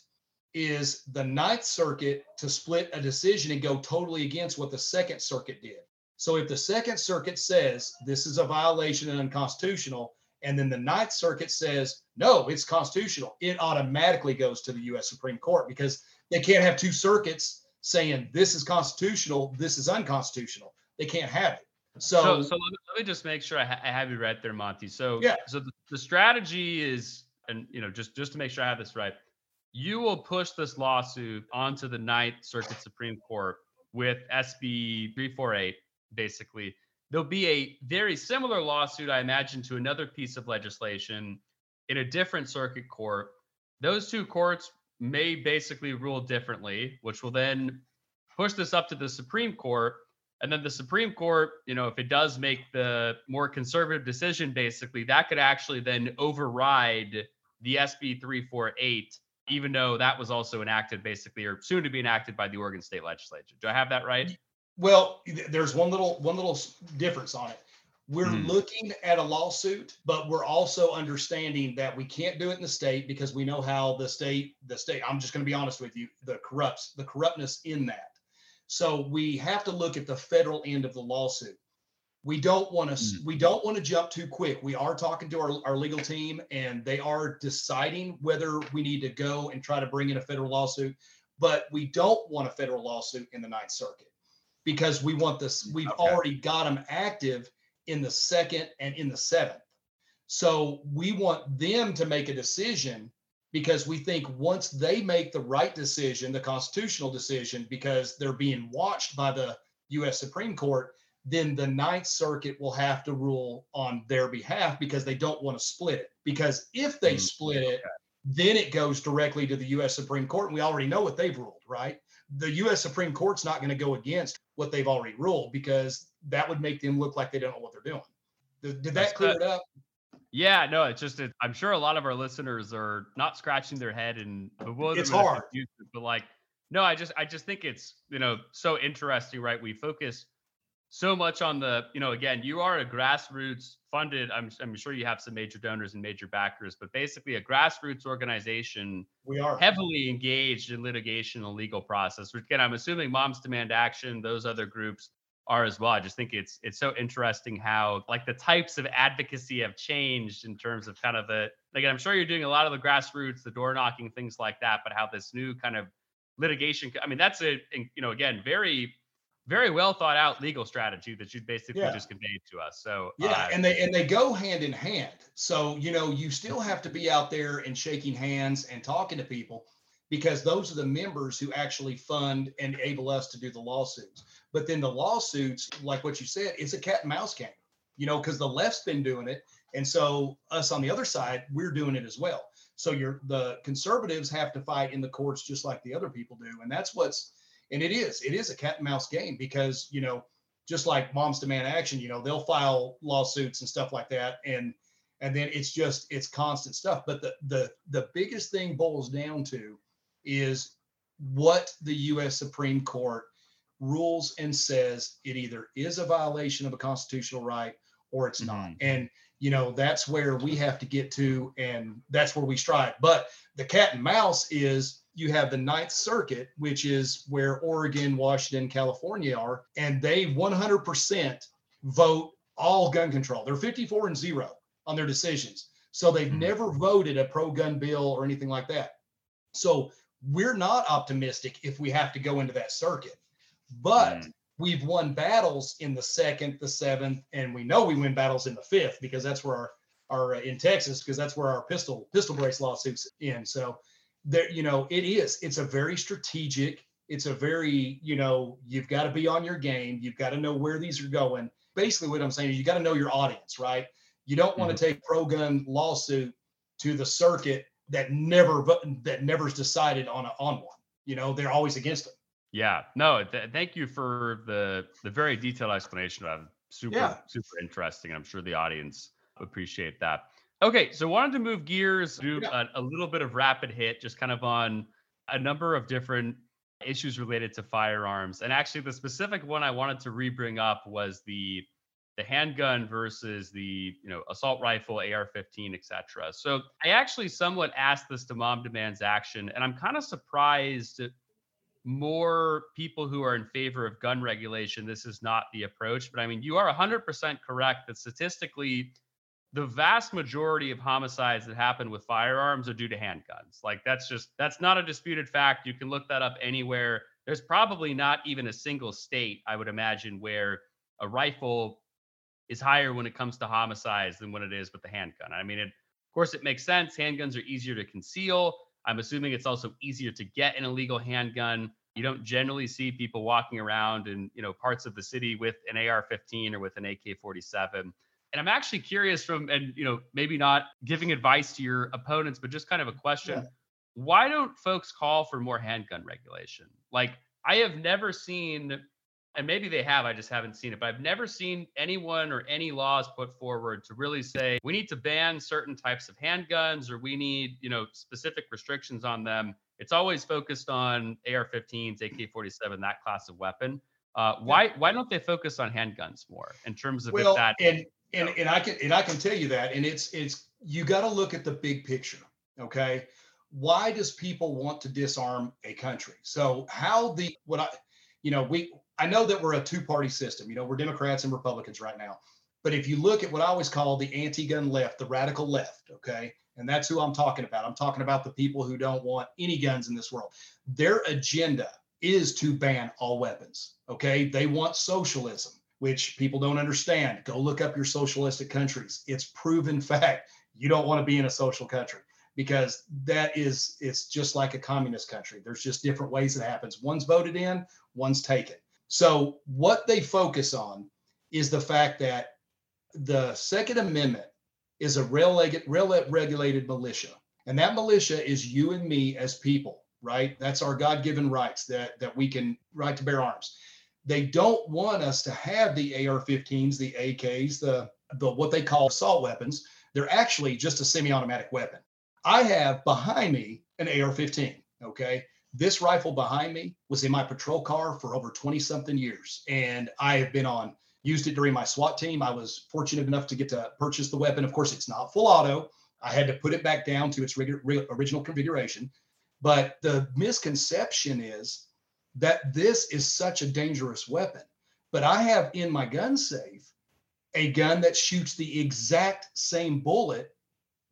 is the Ninth Circuit to split a decision and go totally against what the Second Circuit did. So if the Second Circuit says this is a violation and unconstitutional, and then the Ninth Circuit says, no, it's constitutional, it automatically goes to the U S Supreme Court because they can't have two circuits saying this is constitutional, this is unconstitutional. They can't have it. So, so, so let, me, let me just make sure I, ha- I have you right there, Monty. So, yeah. so the, the strategy is, and you know, just, just to make sure I have this right, you will push this lawsuit onto the Ninth Circuit Supreme Court with S B three forty-eight. Basically, there'll be a very similar lawsuit, I imagine, to another piece of legislation in a different circuit court. Those two courts may basically rule differently, which will then push this up to the Supreme Court. And then the Supreme Court, you know, if it does make the more conservative decision, basically, that could actually then override the S B three forty-eight, even though that was also enacted basically, or soon to be enacted by the Oregon State Legislature. Do I have that right? Well, there's one little one little difference on it. We're mm. looking at a lawsuit, but we're also understanding that we can't do it in the state because we know how the state, the state, I'm just going to be honest with you, the corrupts, the corruptness in that. So we have to look at the federal end of the lawsuit. We don't want to, mm. we don't want to jump too quick. We are talking to our, our legal team, and they are deciding whether we need to go and try to bring in a federal lawsuit, but we don't want a federal lawsuit in the Ninth Circuit because we want this, we've okay. already got them active in the second and in the seventh. So we want them to make a decision because we think once they make the right decision, the constitutional decision, because they're being watched by the U S Supreme Court, then the Ninth Circuit will have to rule on their behalf because they don't want to split it. Because if they mm-hmm. split it, okay. then it goes directly to the U S Supreme Court. And we already know what they've ruled, right? The U S Supreme Court's not going to go against what they've already ruled because that would make them look like they don't know what they're doing. Did, did that clear it up? Yeah, no, it's just, it, I'm sure a lot of our listeners are not scratching their head and bewildered. It's hard. It, but like, no, I just, I just think it's, you know, so interesting, right? We focus so much on the, you know, again, you are a grassroots funded, I'm, I'm sure you have some major donors and major backers, but basically a grassroots organization. We are heavily engaged in litigation and legal process, which again, I'm assuming Moms Demand Action, those other groups, are as well. I just think it's it's so interesting how like the types of advocacy have changed in terms of kind of the, like I'm sure you're doing a lot of the grassroots, the door knocking, things like that, but how this new kind of litigation, I mean, that's a, you know, again, very, very well thought out legal strategy that you basically yeah. just conveyed to us. So yeah, uh, and they and they go hand in hand. So, you know, you still have to be out there and shaking hands and talking to people, because those are the members who actually fund and enable us to do the lawsuits. But then the lawsuits, like what you said, it's a cat and mouse game, you know, because the left's been doing it. And so us on the other side, we're doing it as well. So you're, the conservatives have to fight in the courts just like the other people do. And that's what's, and it is, it is a cat and mouse game because, you know, just like Moms Demand Action, you know, they'll file lawsuits and stuff like that. And And then it's just, it's constant stuff. But the the the biggest thing boils down to is what the U S Supreme Court rules and says. It either is a violation of a constitutional right or it's not. Mm-hmm. And, you know, that's where we have to get to, and that's where we strive. But the cat and mouse is you have the Ninth Circuit, which is where Oregon, Washington, California are, and they one hundred percent vote all gun control. They're fifty-four and zero on their decisions. So they've mm-hmm. never voted a pro-gun bill or anything like that. So we're not optimistic if we have to go into that circuit. But mm. we've won battles in the second, the seventh, and we know we win battles in the fifth, because that's where our, our uh, in Texas, because that's where our pistol pistol brace lawsuits end. So there, you know, it is, it's a very strategic, it's a very, you know, you've got to be on your game. You've got to know where these are going. Basically what I'm saying is you got to know your audience, right? You don't want mm. to take pro-gun lawsuit to the circuit that never, that never's decided on a, on one, you know, they're always against it. Yeah, no, th- thank you for the the very detailed explanation of it. Super, yeah. super interesting. I'm sure the audience appreciate that. Okay, so wanted to move gears, do yeah. a, a little bit of rapid hit, just kind of on a number of different issues related to firearms. And actually the specific one I wanted to re-bring up was the the handgun versus the, you know, assault rifle, A R fifteen, et cetera. So I actually somewhat asked this to Mom Demands Action, and I'm kind of surprised that more people who are in favor of gun regulation, this is not the approach. But I mean, you are one hundred percent correct that statistically, the vast majority of homicides that happen with firearms are due to handguns. Like that's just, that's not a disputed fact. You can look that up anywhere. There's probably not even a single state, I would imagine, where a rifle is higher when it comes to homicides than when it is with the handgun. I mean, it, of course, it makes sense. Handguns are easier to conceal. I'm assuming it's also easier to get an illegal handgun. You don't generally see people walking around in, you know, parts of the city with an A R fifteen or with an A K forty-seven. And I'm actually curious from, and, you know, maybe not giving advice to your opponents, but just kind of a question. Yeah. Why don't folks call for more handgun regulation? Like, I have never seen, and maybe they have, I just haven't seen it, but I've never seen anyone or any laws put forward to really say, we need to ban certain types of handguns, or we need, you know, specific restrictions on them. It's always focused on A R fifteens, A K forty-seven, that class of weapon. Uh, why why don't they focus on handguns more in terms of well, if that? And, and and I can and I can tell you that, and it's it's you got to look at the big picture, okay? Why does people want to disarm a country? So how the what I you know we. I know that we're a two-party system. You know, we're Democrats and Republicans right now. But if you look at what I always call the anti-gun left, the radical left, okay, and that's who I'm talking about. I'm talking about the people who don't want any guns in this world. Their agenda is to ban all weapons, okay? They want socialism, which people don't understand. Go look up your socialistic countries. It's proven fact. You don't want to be in a social country, because that is, it's just like a communist country. There's just different ways it happens. One's voted in, one's taken. So what they focus on is the fact that the Second Amendment is a rail-regulated militia. And that militia is you and me as people, right? That's our God-given rights, that, that we can right to bear arms. They don't want us to have the A R fifteens, the A Ks, the, the what they call assault weapons. They're actually just a semi-automatic weapon. I have behind me an A R fifteen, okay? This rifle behind me was in my patrol car for over twenty something years. And I have been on, used it during my SWAT team. I was fortunate enough to get to purchase the weapon. Of course, it's not full auto. I had to put it back down to its original configuration. But the misconception is that this is such a dangerous weapon. But I have in my gun safe a gun that shoots the exact same bullet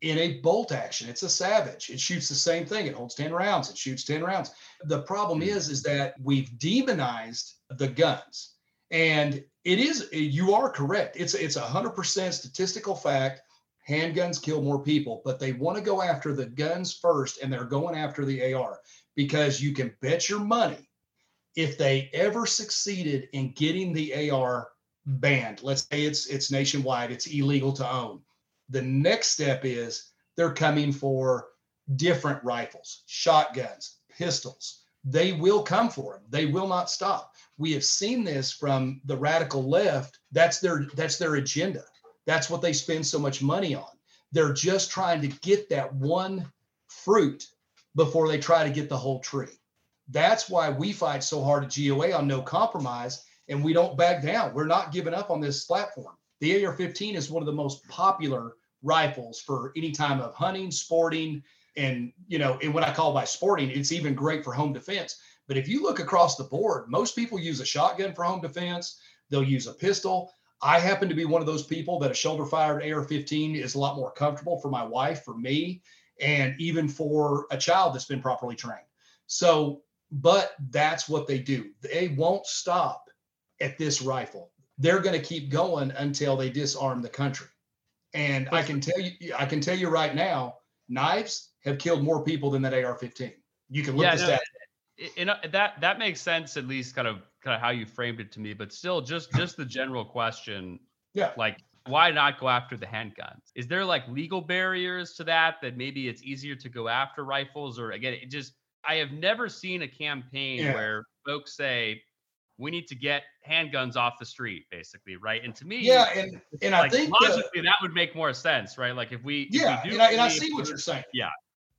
in a bolt action. It's a Savage. It shoots the same thing. It holds ten rounds. It shoots ten rounds. The problem is, is that we've demonized the guns. And it is, you are correct. It's it's one hundred percent statistical fact. Handguns kill more people, but they want to go after the guns first, and they're going after the A R, because you can bet your money if they ever succeeded in getting the A R banned, let's say it's it's nationwide, it's illegal to own. The next step is they're coming for different rifles, shotguns, pistols. They will come for them. They will not stop. We have seen this from the radical left. That's their that's their agenda. That's what they spend so much money on. They're just trying to get that one fruit before they try to get the whole tree. That's why we fight so hard at G O A on no compromise, and we don't back down. We're not giving up on this platform. The A R fifteen is one of the most popular rifles for any time of hunting, sporting, and, you know, and what I call by sporting, it's even great for home defense. But if you look across the board, most people use a shotgun for home defense. They'll use a pistol. I happen to be one of those people that a shoulder-fired A R fifteen is a lot more comfortable for my wife, for me, and even for a child that's been properly trained. So, but that's what they do. They won't stop at this rifle. They're going to keep going until they disarm the country. And I can tell you, I can tell you right now, knives have killed more people than that A R fifteen. You can look at that. And that that makes sense, at least kind of kind of how you framed it to me. But still, just just the general question, yeah, like why not go after the handguns? Is there like legal barriers to that? That maybe it's easier to go after rifles, or again, it just I have never seen a campaign yeah. where folks say we need to get handguns off the street, basically, right? And to me, yeah, and and like, I think logically uh, that would make more sense, right? Like if we yeah, if we do and, I, and I see what you're saying, yeah.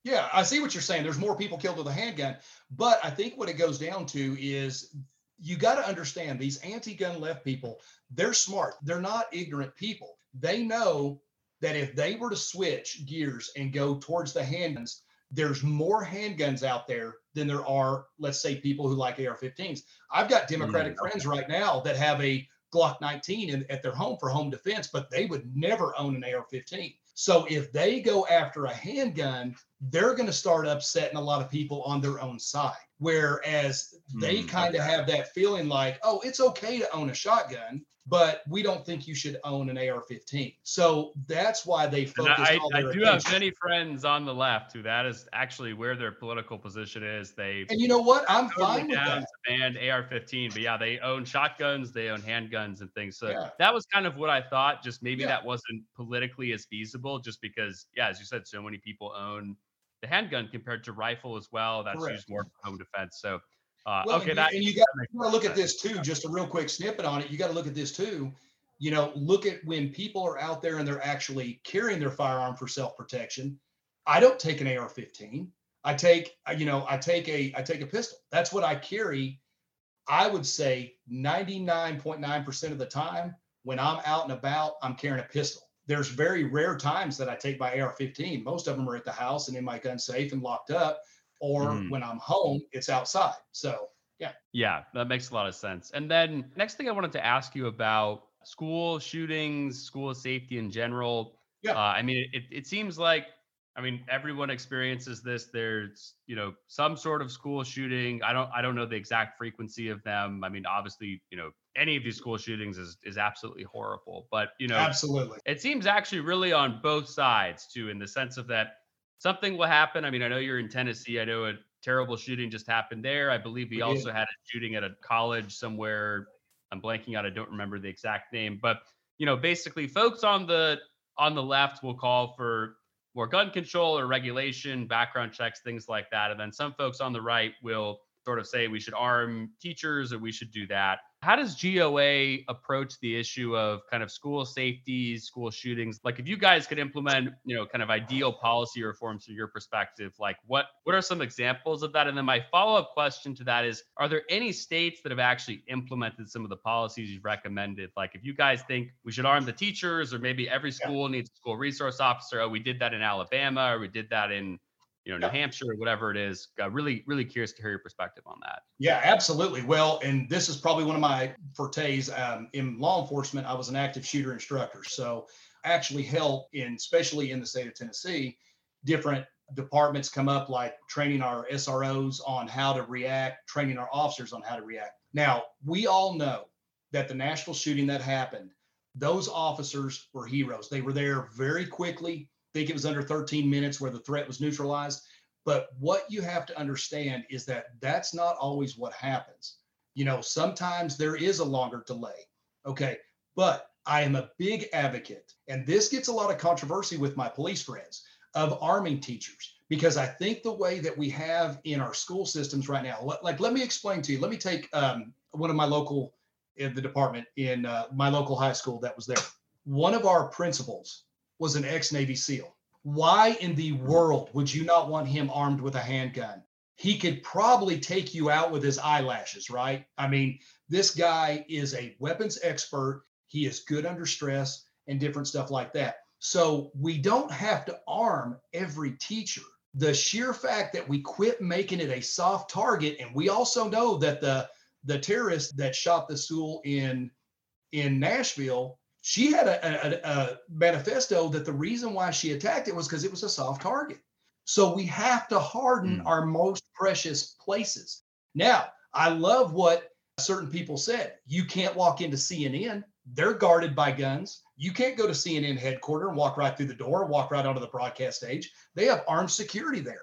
Yeah, I see what you're saying. There's more people killed with a handgun. But I think what it goes down to is you got to understand these anti-gun left people, they're smart. They're not ignorant people. They know that if they were to switch gears and go towards the handguns, there's more handguns out there than there are, let's say, people who like A R fifteens. I've got Democratic mm-hmm. friends right now that have a Glock nineteen in, at their home for home defense, but they would never own an A R fifteen. So if they go after a handgun, they're going to start upsetting a lot of people on their own side. Whereas they mm, kind of okay. have that feeling like, oh, it's okay to own a shotgun, but we don't think you should own an A R fifteen. So that's why they focus on I, all I do attention. Have many friends on the left who that is actually where their political position is. They And you know what? I'm totally fine with that. And A R fifteen, but yeah, they own shotguns, they own handguns and things. So yeah. that was kind of what I thought, just maybe yeah. that wasn't politically as feasible just because, yeah, as you said, so many people own the handgun compared to rifle as well. That's Correct. Used more for home defense. So Uh, well, okay, and, that, and you got to look at this too, just a real quick snippet on it. You got to look at this too. You know, look at when people are out there and they're actually carrying their firearm for self-protection. I don't take an A R fifteen. I take, you know, I take a, I take a pistol. That's what I carry. I would say ninety-nine point nine percent of the time when I'm out and about, I'm carrying a pistol. There's very rare times that I take my A R fifteen. Most of them are at the house and in my gun safe and locked up. Or mm. when I'm home, it's outside. So, yeah. Yeah, that makes a lot of sense. And then next thing I wanted to ask you about school shootings, school safety in general. Yeah. Uh, I mean, it, it seems like, I mean, everyone experiences this. There's, you know, some sort of school shooting. I don't I don't know the exact frequency of them. I mean, obviously, you know, any of these school shootings is is absolutely horrible. But, you know, absolutely, it seems actually really on both sides, too, in the sense of that something will happen. I mean, I know you're in Tennessee. I know a terrible shooting just happened there. I believe we, we also did. had a shooting at a college somewhere. I'm blanking out. I don't remember the exact name. But, you know, basically folks on the on the left will call for more gun control or regulation, background checks, things like that. And then some folks on the right will sort of say we should arm teachers or we should do that. How does G O A approach the issue of kind of school safety, school shootings? Like if you guys could implement, you know, kind of ideal policy reforms from your perspective, like what, what are some examples of that? And then my follow-up question to that is, are there any states that have actually implemented some of the policies you've recommended? Like if you guys think we should arm the teachers or maybe every school yeah. needs a school resource officer, oh, we did that in Alabama or we did that in you know, New yeah. Hampshire or whatever it is. I'm really, really curious to hear your perspective on that. Yeah, absolutely. Well, and this is probably one of my fortes um, in law enforcement. I was an active shooter instructor. So I actually help in, especially in the state of Tennessee, different departments come up like training our S R Os on how to react, training our officers on how to react. Now, we all know that the Nashville shooting that happened, those officers were heroes. They were there very quickly. I think it was under thirteen minutes where the threat was neutralized. But what you have to understand is that that's not always what happens. You know, sometimes there is a longer delay. Okay, but I am a big advocate, and this gets a lot of controversy with my police friends, of arming teachers, because I think the way that we have in our school systems right now, like, let me explain to you, let me take um, one of my local, in the department in uh, my local high school that was there. One of our principals was an ex-Navy SEAL. Why in the world would you not want him armed with a handgun? He could probably take you out with his eyelashes, right? I mean, this guy is a weapons expert. He is good under stress and different stuff like that. So we don't have to arm every teacher. The sheer fact that we quit making it a soft target, and we also know that the the terrorist that shot the school in in Nashville, she had a, a, a manifesto that the reason why she attacked it was because it was a soft target. So we have to harden mm. our most precious places. Now, I love what certain people said. You can't walk into C N N. They're guarded by guns. You can't go to C N N headquarters and walk right through the door, walk right onto the broadcast stage. They have armed security there.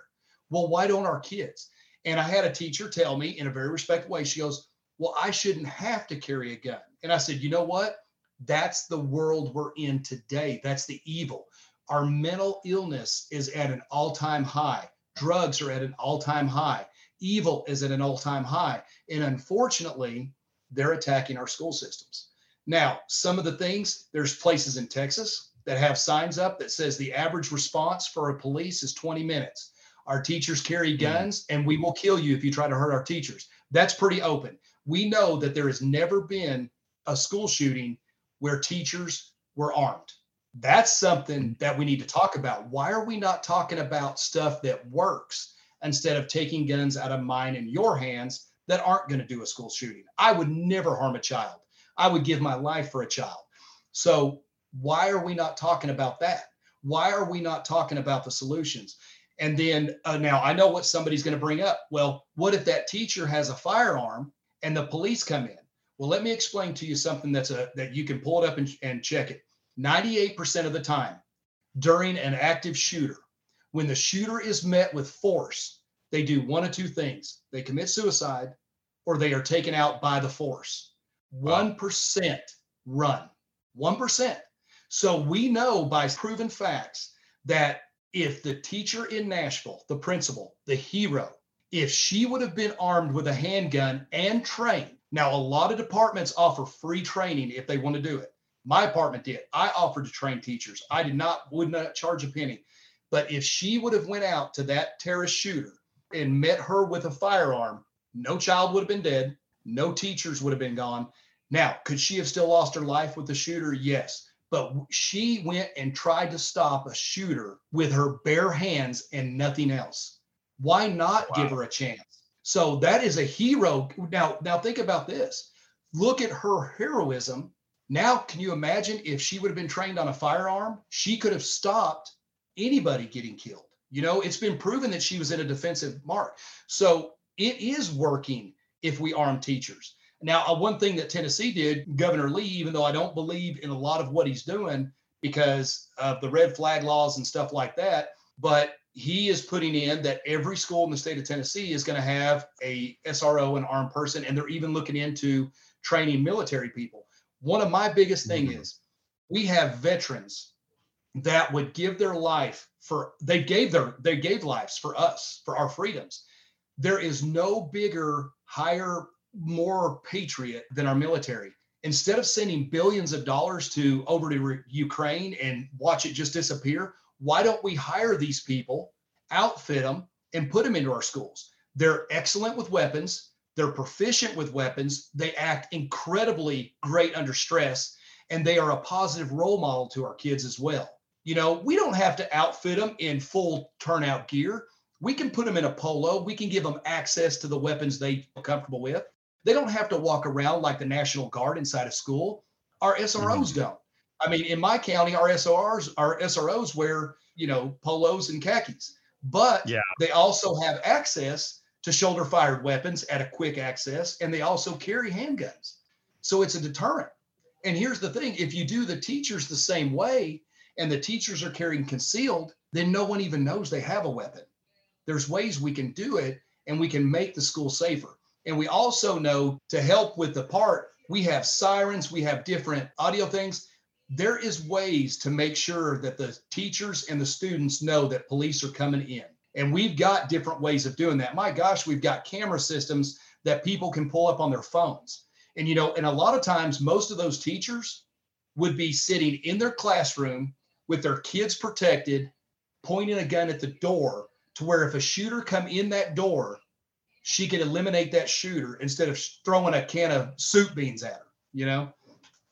Well, why don't our kids? And I had a teacher tell me in a very respectful way, she goes, well, I shouldn't have to carry a gun. And I said, you know what? That's the world we're in today. That's the evil. Our mental illness is at an all-time high. Drugs are at an all-time high. Evil is at an all-time high. And unfortunately, they're attacking our school systems. Now, some of the things, there's places in Texas that have signs up that says the average response for a police is twenty minutes. Our teachers carry guns, and we will kill you if you try to hurt our teachers. That's pretty open. We know that there has never been a school shooting where teachers were armed. That's something that we need to talk about. Why are we not talking about stuff that works instead of taking guns out of mine and your hands that aren't going to do a school shooting? I would never harm a child. I would give my life for a child. So why are we not talking about that? Why are we not talking about the solutions? And then uh, now I know what somebody's going to bring up. Well, what if that teacher has a firearm and the police come in? Well, let me explain to you something that's a, that you can pull it up and, and check it. ninety-eight percent of the time during an active shooter, when the shooter is met with force, they do one of two things. They commit suicide or they are taken out by the force. one percent run, one percent. So we know by proven facts that if the teacher in Nashville, the principal, the hero, if she would have been armed with a handgun and trained. Now, a lot of departments offer free training if they want to do it. My department did. I offered to train teachers. I did not, would not charge a penny. But if she would have went out to that terrorist shooter and met her with a firearm, no child would have been dead. No teachers would have been gone. Now, could she have still lost her life with the shooter? Yes. But she went and tried to stop a shooter with her bare hands and nothing else. Why not wow. give her a chance? So that is a hero. Now, now think about this. Look at her heroism. Now, can you imagine if she would have been trained on a firearm? She could have stopped anybody getting killed. You know, it's been proven that she was in a defensive mark. So it is working if we arm teachers. Now, uh, one thing that Tennessee did, Governor Lee, even though I don't believe in a lot of what he's doing because of the red flag laws and stuff like that, but he is putting in that every school in the state of Tennessee is going to have a S R O, an armed person, and they're even looking into training military people. One of my biggest thing mm-hmm. is we have veterans that would give their life for, they gave their, they gave lives for us, for our freedoms. There is no bigger, higher, more patriot than our military. Instead of sending billions of dollars to over to re- Ukraine and watch it just disappear, why don't we hire these people, outfit them, and put them into our schools? They're excellent with weapons. They're proficient with weapons. They act incredibly great under stress, and they are a positive role model to our kids as well. You know, we don't have to outfit them in full turnout gear. We can put them in a polo. We can give them access to the weapons they feel comfortable with. They don't have to walk around like the National Guard inside a school. Our S R Os mm-hmm. don't. I mean, in my county, our S R Os, our S R Os wear, you know, polos and khakis, but yeah. they also have access to shoulder-fired weapons at a quick access, and they also carry handguns. So it's a deterrent. And here's the thing. If you do the teachers the same way and the teachers are carrying concealed, then no one even knows they have a weapon. There's ways we can do it, and we can make the school safer. And we also know to help with the part, we have sirens, we have different audio things. There is ways to make sure that the teachers and the students know that police are coming in. And we've got different ways of doing that. My gosh, we've got camera systems that people can pull up on their phones. And, you know, and a lot of times, most of those teachers would be sitting in their classroom with their kids protected, pointing a gun at the door, to where if a shooter come in that door, she could eliminate that shooter instead of throwing a can of soup beans at her, you know?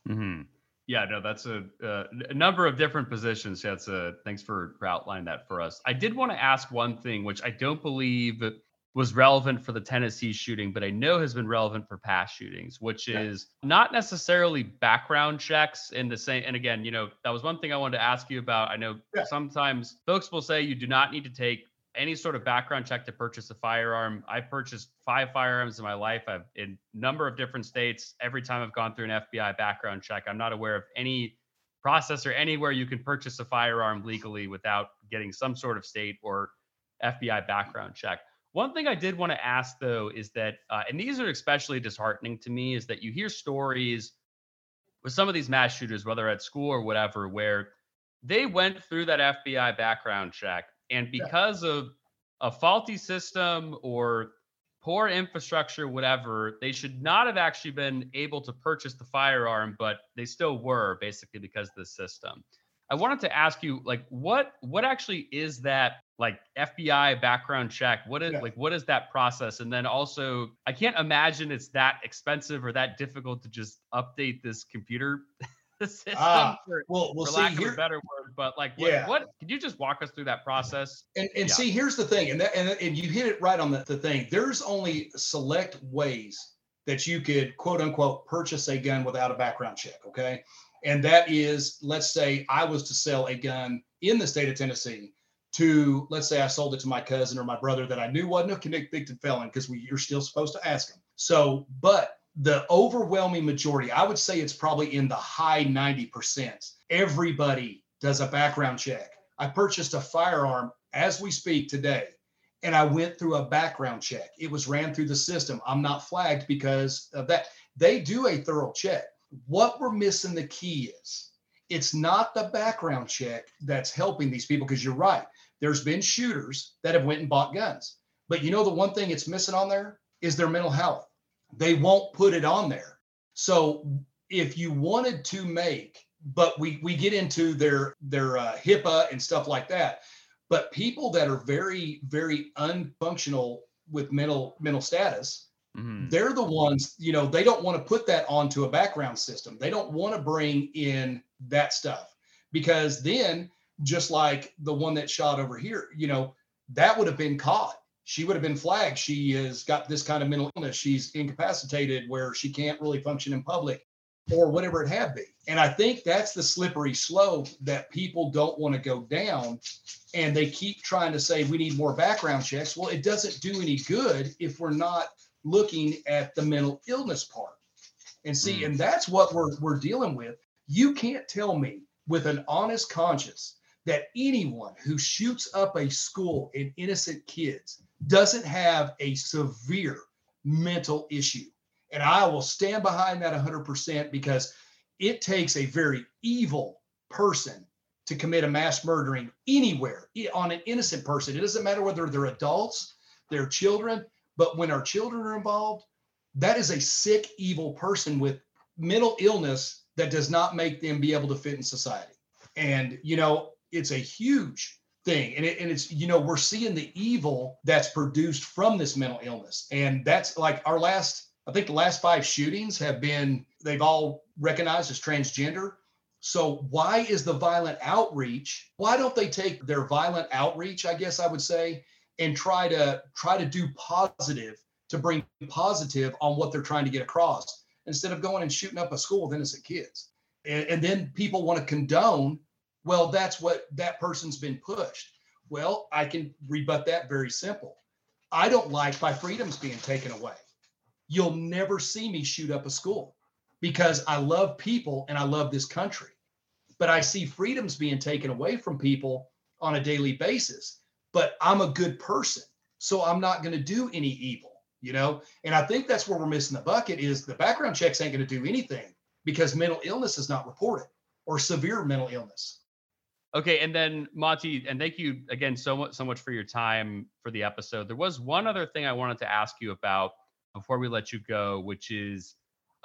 Mm-hmm. Yeah, no, that's a, uh, a number of different positions. That's a, thanks for, for outlining that for us. I did want to ask one thing, which I don't believe was relevant for the Tennessee shooting, but I know has been relevant for past shootings, which is not necessarily background checks in the same. And again, you know, that was one thing I wanted to ask you about. I know yeah. sometimes folks will say you do not need to take any sort of background check to purchase a firearm. I purchased five firearms in my life. I've in a number of different states. Every time I've gone through an F B I background check, I'm not aware of any process or anywhere you can purchase a firearm legally without getting some sort of state or F B I background check. One thing I did want to ask, though, is that, uh, and these are especially disheartening to me, is that you hear stories with some of these mass shooters, whether at school or whatever, where they went through that F B I background check. And because of a faulty system or poor infrastructure, whatever, they should not have actually been able to purchase the firearm, but they still were, basically because of the system. I wanted to ask you, like, what what actually is that, like, F B I background check? What is yeah. like, what is that process? And then also, I can't imagine it's that expensive or that difficult to just update this computer system. Uh, for, well, we'll for see lack here. Of a better word, but like, what, yeah. what? Can you just walk us through that process? And, and yeah. see, here's the thing, and that, and and you hit it right on the, the thing. There's only select ways that you could quote unquote purchase a gun without a background check. Okay. And that is, let's say I was to sell a gun in the state of Tennessee to, let's say I sold it to my cousin or my brother that I knew wasn't a convicted felon, because we you're still supposed to ask them. So, but the overwhelming majority, I would say it's probably in the high ninety percent. Everybody does a background check. I purchased a firearm as we speak today, and I went through a background check. It was ran through the system. I'm not flagged because of that. They do a thorough check. What we're missing the key is, it's not the background check that's helping these people, because you're right. There's been shooters that have went and bought guns. But you know the one thing it's missing on there is their mental health. They won't put it on there. So if you wanted to make, but we we get into their, their uh, HIPAA and stuff like that. But people that are very, very unfunctional with mental mental status, mm-hmm. they're the ones, you know, they don't want to put that onto a background system. They don't want to bring in that stuff, because then just like the one that shot over here, you know, that would have been caught. She would have been flagged. She has got this kind of mental illness. She's incapacitated where she can't really function in public or whatever it had be. And I think that's the slippery slope that people don't want to go down. And they keep trying to say, we need more background checks. Well, it doesn't do any good if we're not looking at the mental illness part. And see, mm. and that's what we're we're dealing with. You can't tell me with an honest conscience that anyone who shoots up a school and innocent kids doesn't have a severe mental issue. And I will stand behind that one hundred percent, because it takes a very evil person to commit a mass murdering anywhere on an innocent person. It doesn't matter whether they're adults, they're children, but when our children are involved, that is a sick, evil person with mental illness that does not make them be able to fit in society. And, you know, it's a huge thing. And, it, and it's, you know, we're seeing the evil that's produced from this mental illness. And that's like our last, I think the last five shootings have been, they've all recognized as transgender. So why is the violent outreach? Why don't they take their violent outreach, I guess I would say, and try to try to do positive, to bring positive on what they're trying to get across, instead of going and shooting up a school with innocent kids. And, and then people want to condone, well, that's what that person's been pushed. Well, I can rebut that very simple. I don't like my freedoms being taken away. You'll never see me shoot up a school, because I love people and I love this country. But I see freedoms being taken away from people on a daily basis. But I'm a good person, so I'm not going to do any evil, you know? And I think that's where we're missing the bucket, is the background checks ain't going to do anything, because mental illness is not reported, or severe mental illness. Okay. And then Monty, and thank you again so much, so much for your time for the episode. There was one other thing I wanted to ask you about before we let you go, which is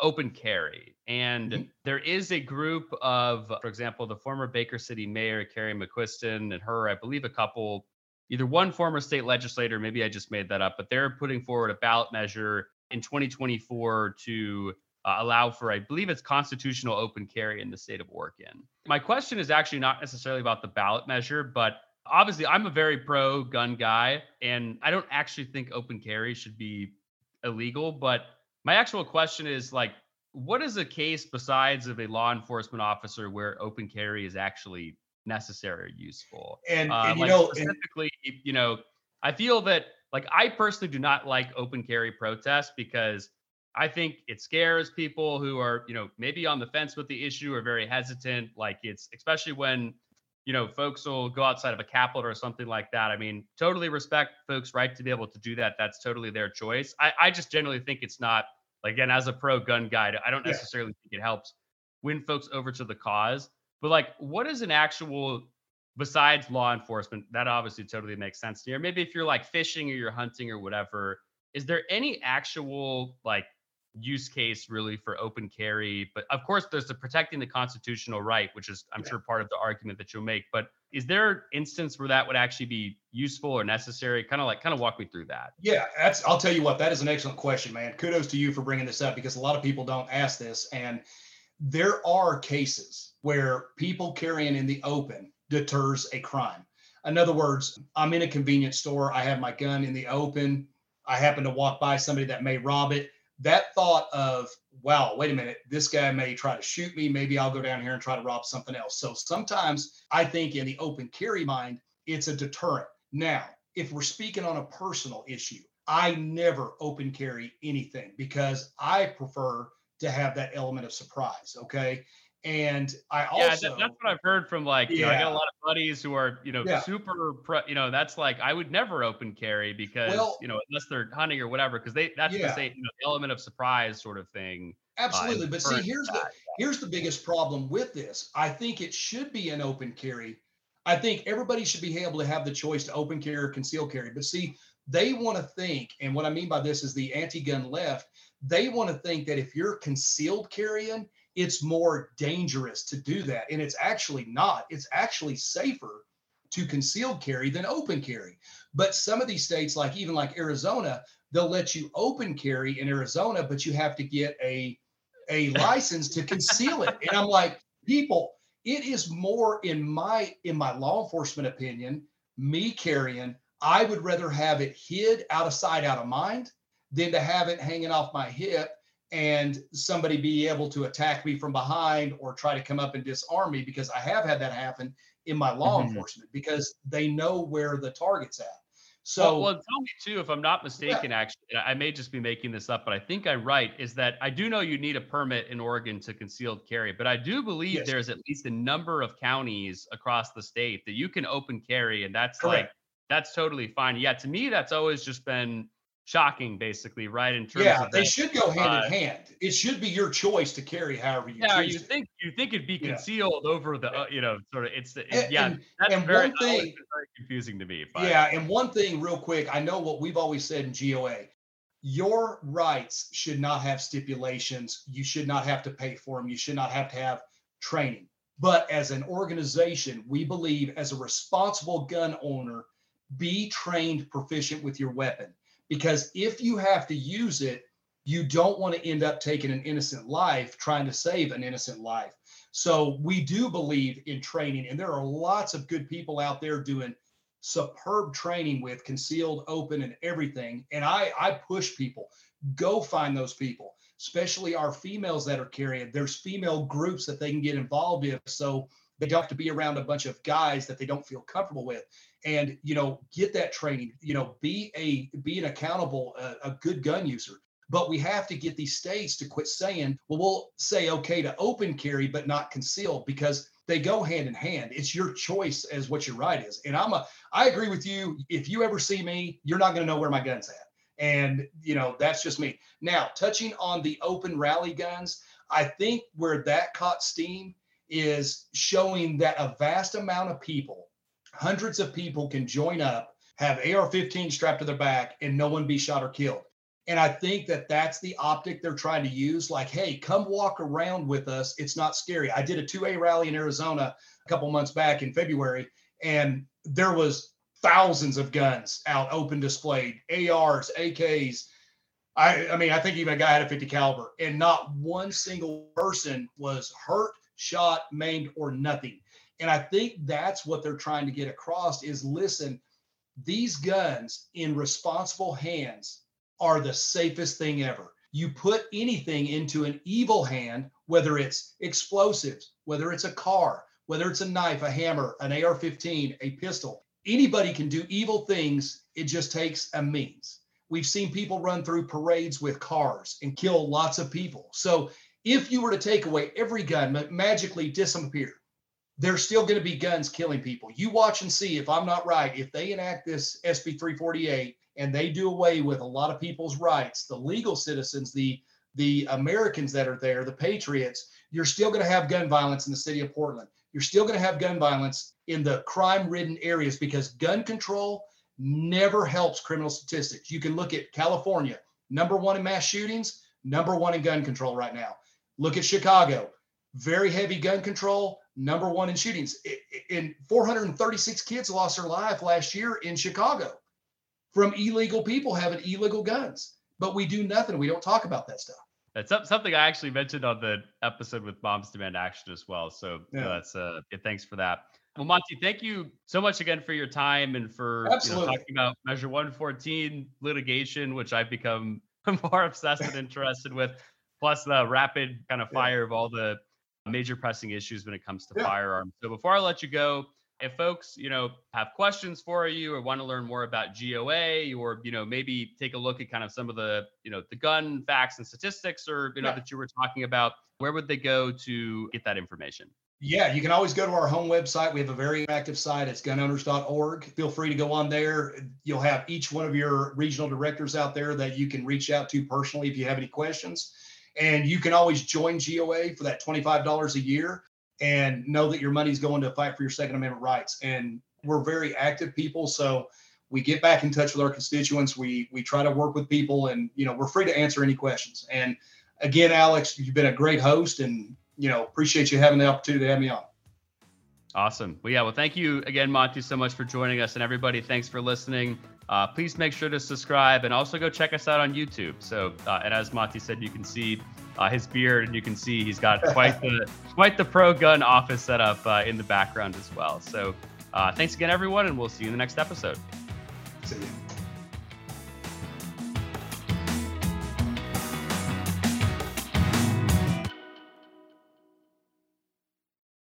open carry. And mm-hmm. there is a group of, for example, the former Baker City mayor, Carrie McQuiston, and her, I believe a couple, either one former state legislator, maybe I just made that up, but they're putting forward a ballot measure in twenty twenty-four to uh, allow for, I believe it's constitutional open carry in the state of Oregon. My question is actually not necessarily about the ballot measure, but obviously I'm a very pro-gun guy, and I don't actually think open carry should be illegal, but my actual question is, like, what is a case besides of a law enforcement officer where open carry is actually necessary or useful? And, uh, and you like know, specifically, and- you know, I feel that, like, I personally do not like open carry protests because I think it scares people who are, you know, maybe on the fence with the issue or very hesitant. Like, it's especially when, you know, folks will go outside of a Capitol or something like that. I mean, totally respect folks' right to be able to do that. That's totally their choice. I, I just generally think it's not, again, as a pro-gun guy, I don't necessarily yeah. think it helps win folks over to the cause. But, like, what is an actual, besides law enforcement, that obviously totally makes sense to you. Maybe if you're, like, fishing or you're hunting or whatever, is there any actual, like, use case really for open carry? But of course there's the protecting the constitutional right, which is I'm yeah. sure part of the argument that you'll make, but is there an instance where that would actually be useful or necessary? Kind of like, kind of walk me through that. Yeah, that's, I'll tell you what, that is an excellent question, man. Kudos to you for bringing this up because a lot of people don't ask this. And there are cases where people carrying in the open deters a crime. In other words, I'm in a convenience store. I have my gun in the open. I happen to walk by somebody that may rob it. That thought of, wow, wait a minute, this guy may try to shoot me. Maybe I'll go down here and try to rob something else. So sometimes I think in the open carry mind, it's a deterrent. Now, if we're speaking on a personal issue, I never open carry anything because I prefer to have that element of surprise. Okay. And I also, yeah, that, that's what I've heard from, like, yeah. you know, I got a lot of buddies who are, you know, yeah. super, pro, you know, that's like, I would never open carry because, well, you know, unless they're hunting or whatever, because they, that's yeah. the same, you know, element of surprise sort of thing. Absolutely. Uh, but see, here's the, here's the biggest problem with this. I think it should be an open carry. I think everybody should be able to have the choice to open carry or conceal carry. But see, they want to think, and what I mean by this is the anti-gun left, they want to think that if you're concealed carrying, it's more dangerous to do that. And it's actually not. It's actually safer to concealed carry than open carry. But some of these states, like even like Arizona, they'll let you open carry in Arizona, but you have to get a, a license to conceal it. And I'm like, people, it is more in my, in my law enforcement opinion, me carrying, I would rather have it hid out of sight, out of mind than to have it hanging off my hip and somebody be able to attack me from behind or try to come up and disarm me, because I have had that happen in my law mm-hmm. enforcement because they know where the target's at. So well, well tell me too, if I'm not mistaken, yeah. actually, I may just be making this up, but I think I'm right, is that I do know you need a permit in Oregon to concealed carry, but I do believe yes. there's at least a number of counties across the state that you can open carry, and that's correct. Like, that's totally fine. Yeah, to me, that's always just been shocking, basically, right? In terms yeah, of they that, should go hand uh, in hand. It should be your choice to carry however you yeah, choose. Yeah, you think you think it'd be concealed yeah. over the, uh, you know, sort of. It's the it, and, yeah. And, that's and very, one thing, always, very confusing to me. But. Yeah, and one thing, real quick, I know what we've always said in G O A: your rights should not have stipulations. You should not have to pay for them. You should not have to have training. But as an organization, we believe, as a responsible gun owner, be trained, proficient with your weapon. Because if you have to use it, you don't want to end up taking an innocent life, trying to save an innocent life. So we do believe in training. And there are lots of good people out there doing superb training with concealed, open, and everything. And I, I push people, go find those people, especially our females that are carrying. There's female groups that they can get involved in. So they don't have to be around a bunch of guys that they don't feel comfortable with. And, you know, get that training, you know, be a be an accountable, uh, a good gun user. But we have to get these states to quit saying, well, we'll say, OK, to open carry, but not conceal, because they go hand in hand. It's your choice as what your right is. And I'm a I agree with you. If you ever see me, you're not going to know where my gun's at. And, you know, that's just me. Now, touching on the open rally guns, I think where that caught steam is showing that a vast amount of people, hundreds of people, can join up, have A R fifteen strapped to their back, and no one be shot or killed. And I think that that's the optic they're trying to use. Like, hey, come walk around with us. It's not scary. I did a two A rally in Arizona a couple months back in February, and there was thousands of guns out open displayed, A Rs, A Ks. I, I mean, I think even a guy had a fifty caliber, and not one single person was hurt, shot, maimed, or nothing. And I think that's what they're trying to get across is, listen, these guns in responsible hands are the safest thing ever. You put anything into an evil hand, whether it's explosives, whether it's a car, whether it's a knife, a hammer, an A R fifteen, a pistol, anybody can do evil things. It just takes a means. We've seen people run through parades with cars and kill lots of people. So if you were to take away every gun, magically disappear, there's still going to be guns killing people. You watch and see if I'm not right. If they enact this S B three forty-eight and they do away with a lot of people's rights, the legal citizens, the the Americans that are there, the patriots, you're still going to have gun violence in the city of Portland. You're still going to have gun violence in the crime-ridden areas, because gun control never helps criminal statistics. You can look at California, number one in mass shootings, number one in gun control right now. Look at Chicago, very heavy gun control, number one in shootings. And four hundred thirty-six kids lost their life last year in Chicago from illegal people having illegal guns. But we do nothing. We don't talk about that stuff. That's something I actually mentioned on the episode with Moms Demand Action as well. So yeah. uh, that's uh, thanks for that. Well, Monty, thank you so much again for your time and for you know, talking about Measure one fourteen litigation, which I've become more obsessed and interested with, plus the rapid kind of fire yeah. of all the major pressing issues when it comes to yeah. firearms. So before I let you go, if folks, you know, have questions for you or want to learn more about G O A, or, you know, maybe take a look at kind of some of the, you know, the gun facts and statistics, or, you know, yeah. that you were talking about, where would they go to get that information? Yeah, you can always go to our home website. We have a very active site. It's gun owners dot org. Feel free to go on there. You'll have each one of your regional directors out there that you can reach out to personally if you have any questions. And you can always join G O A for that twenty-five dollars a year. And know that your money's going to fight for your Second Amendment rights. And we're very active people, so we get back in touch with our constituents. We we try to work with people, and you know we're free to answer any questions. And again, Alex, you've been a great host, and you know appreciate you having the opportunity to have me on. Awesome. Well, yeah. Well, thank you again, Monty, so much for joining us, and everybody, thanks for listening. Uh, please make sure to subscribe, and also go check us out on YouTube. So, uh, and as Monty said, you can see uh, his beard, and you can see he's got quite the quite the pro-gun office set up uh, in the background as well. So, uh, thanks again, everyone, and we'll see you in the next episode. See you.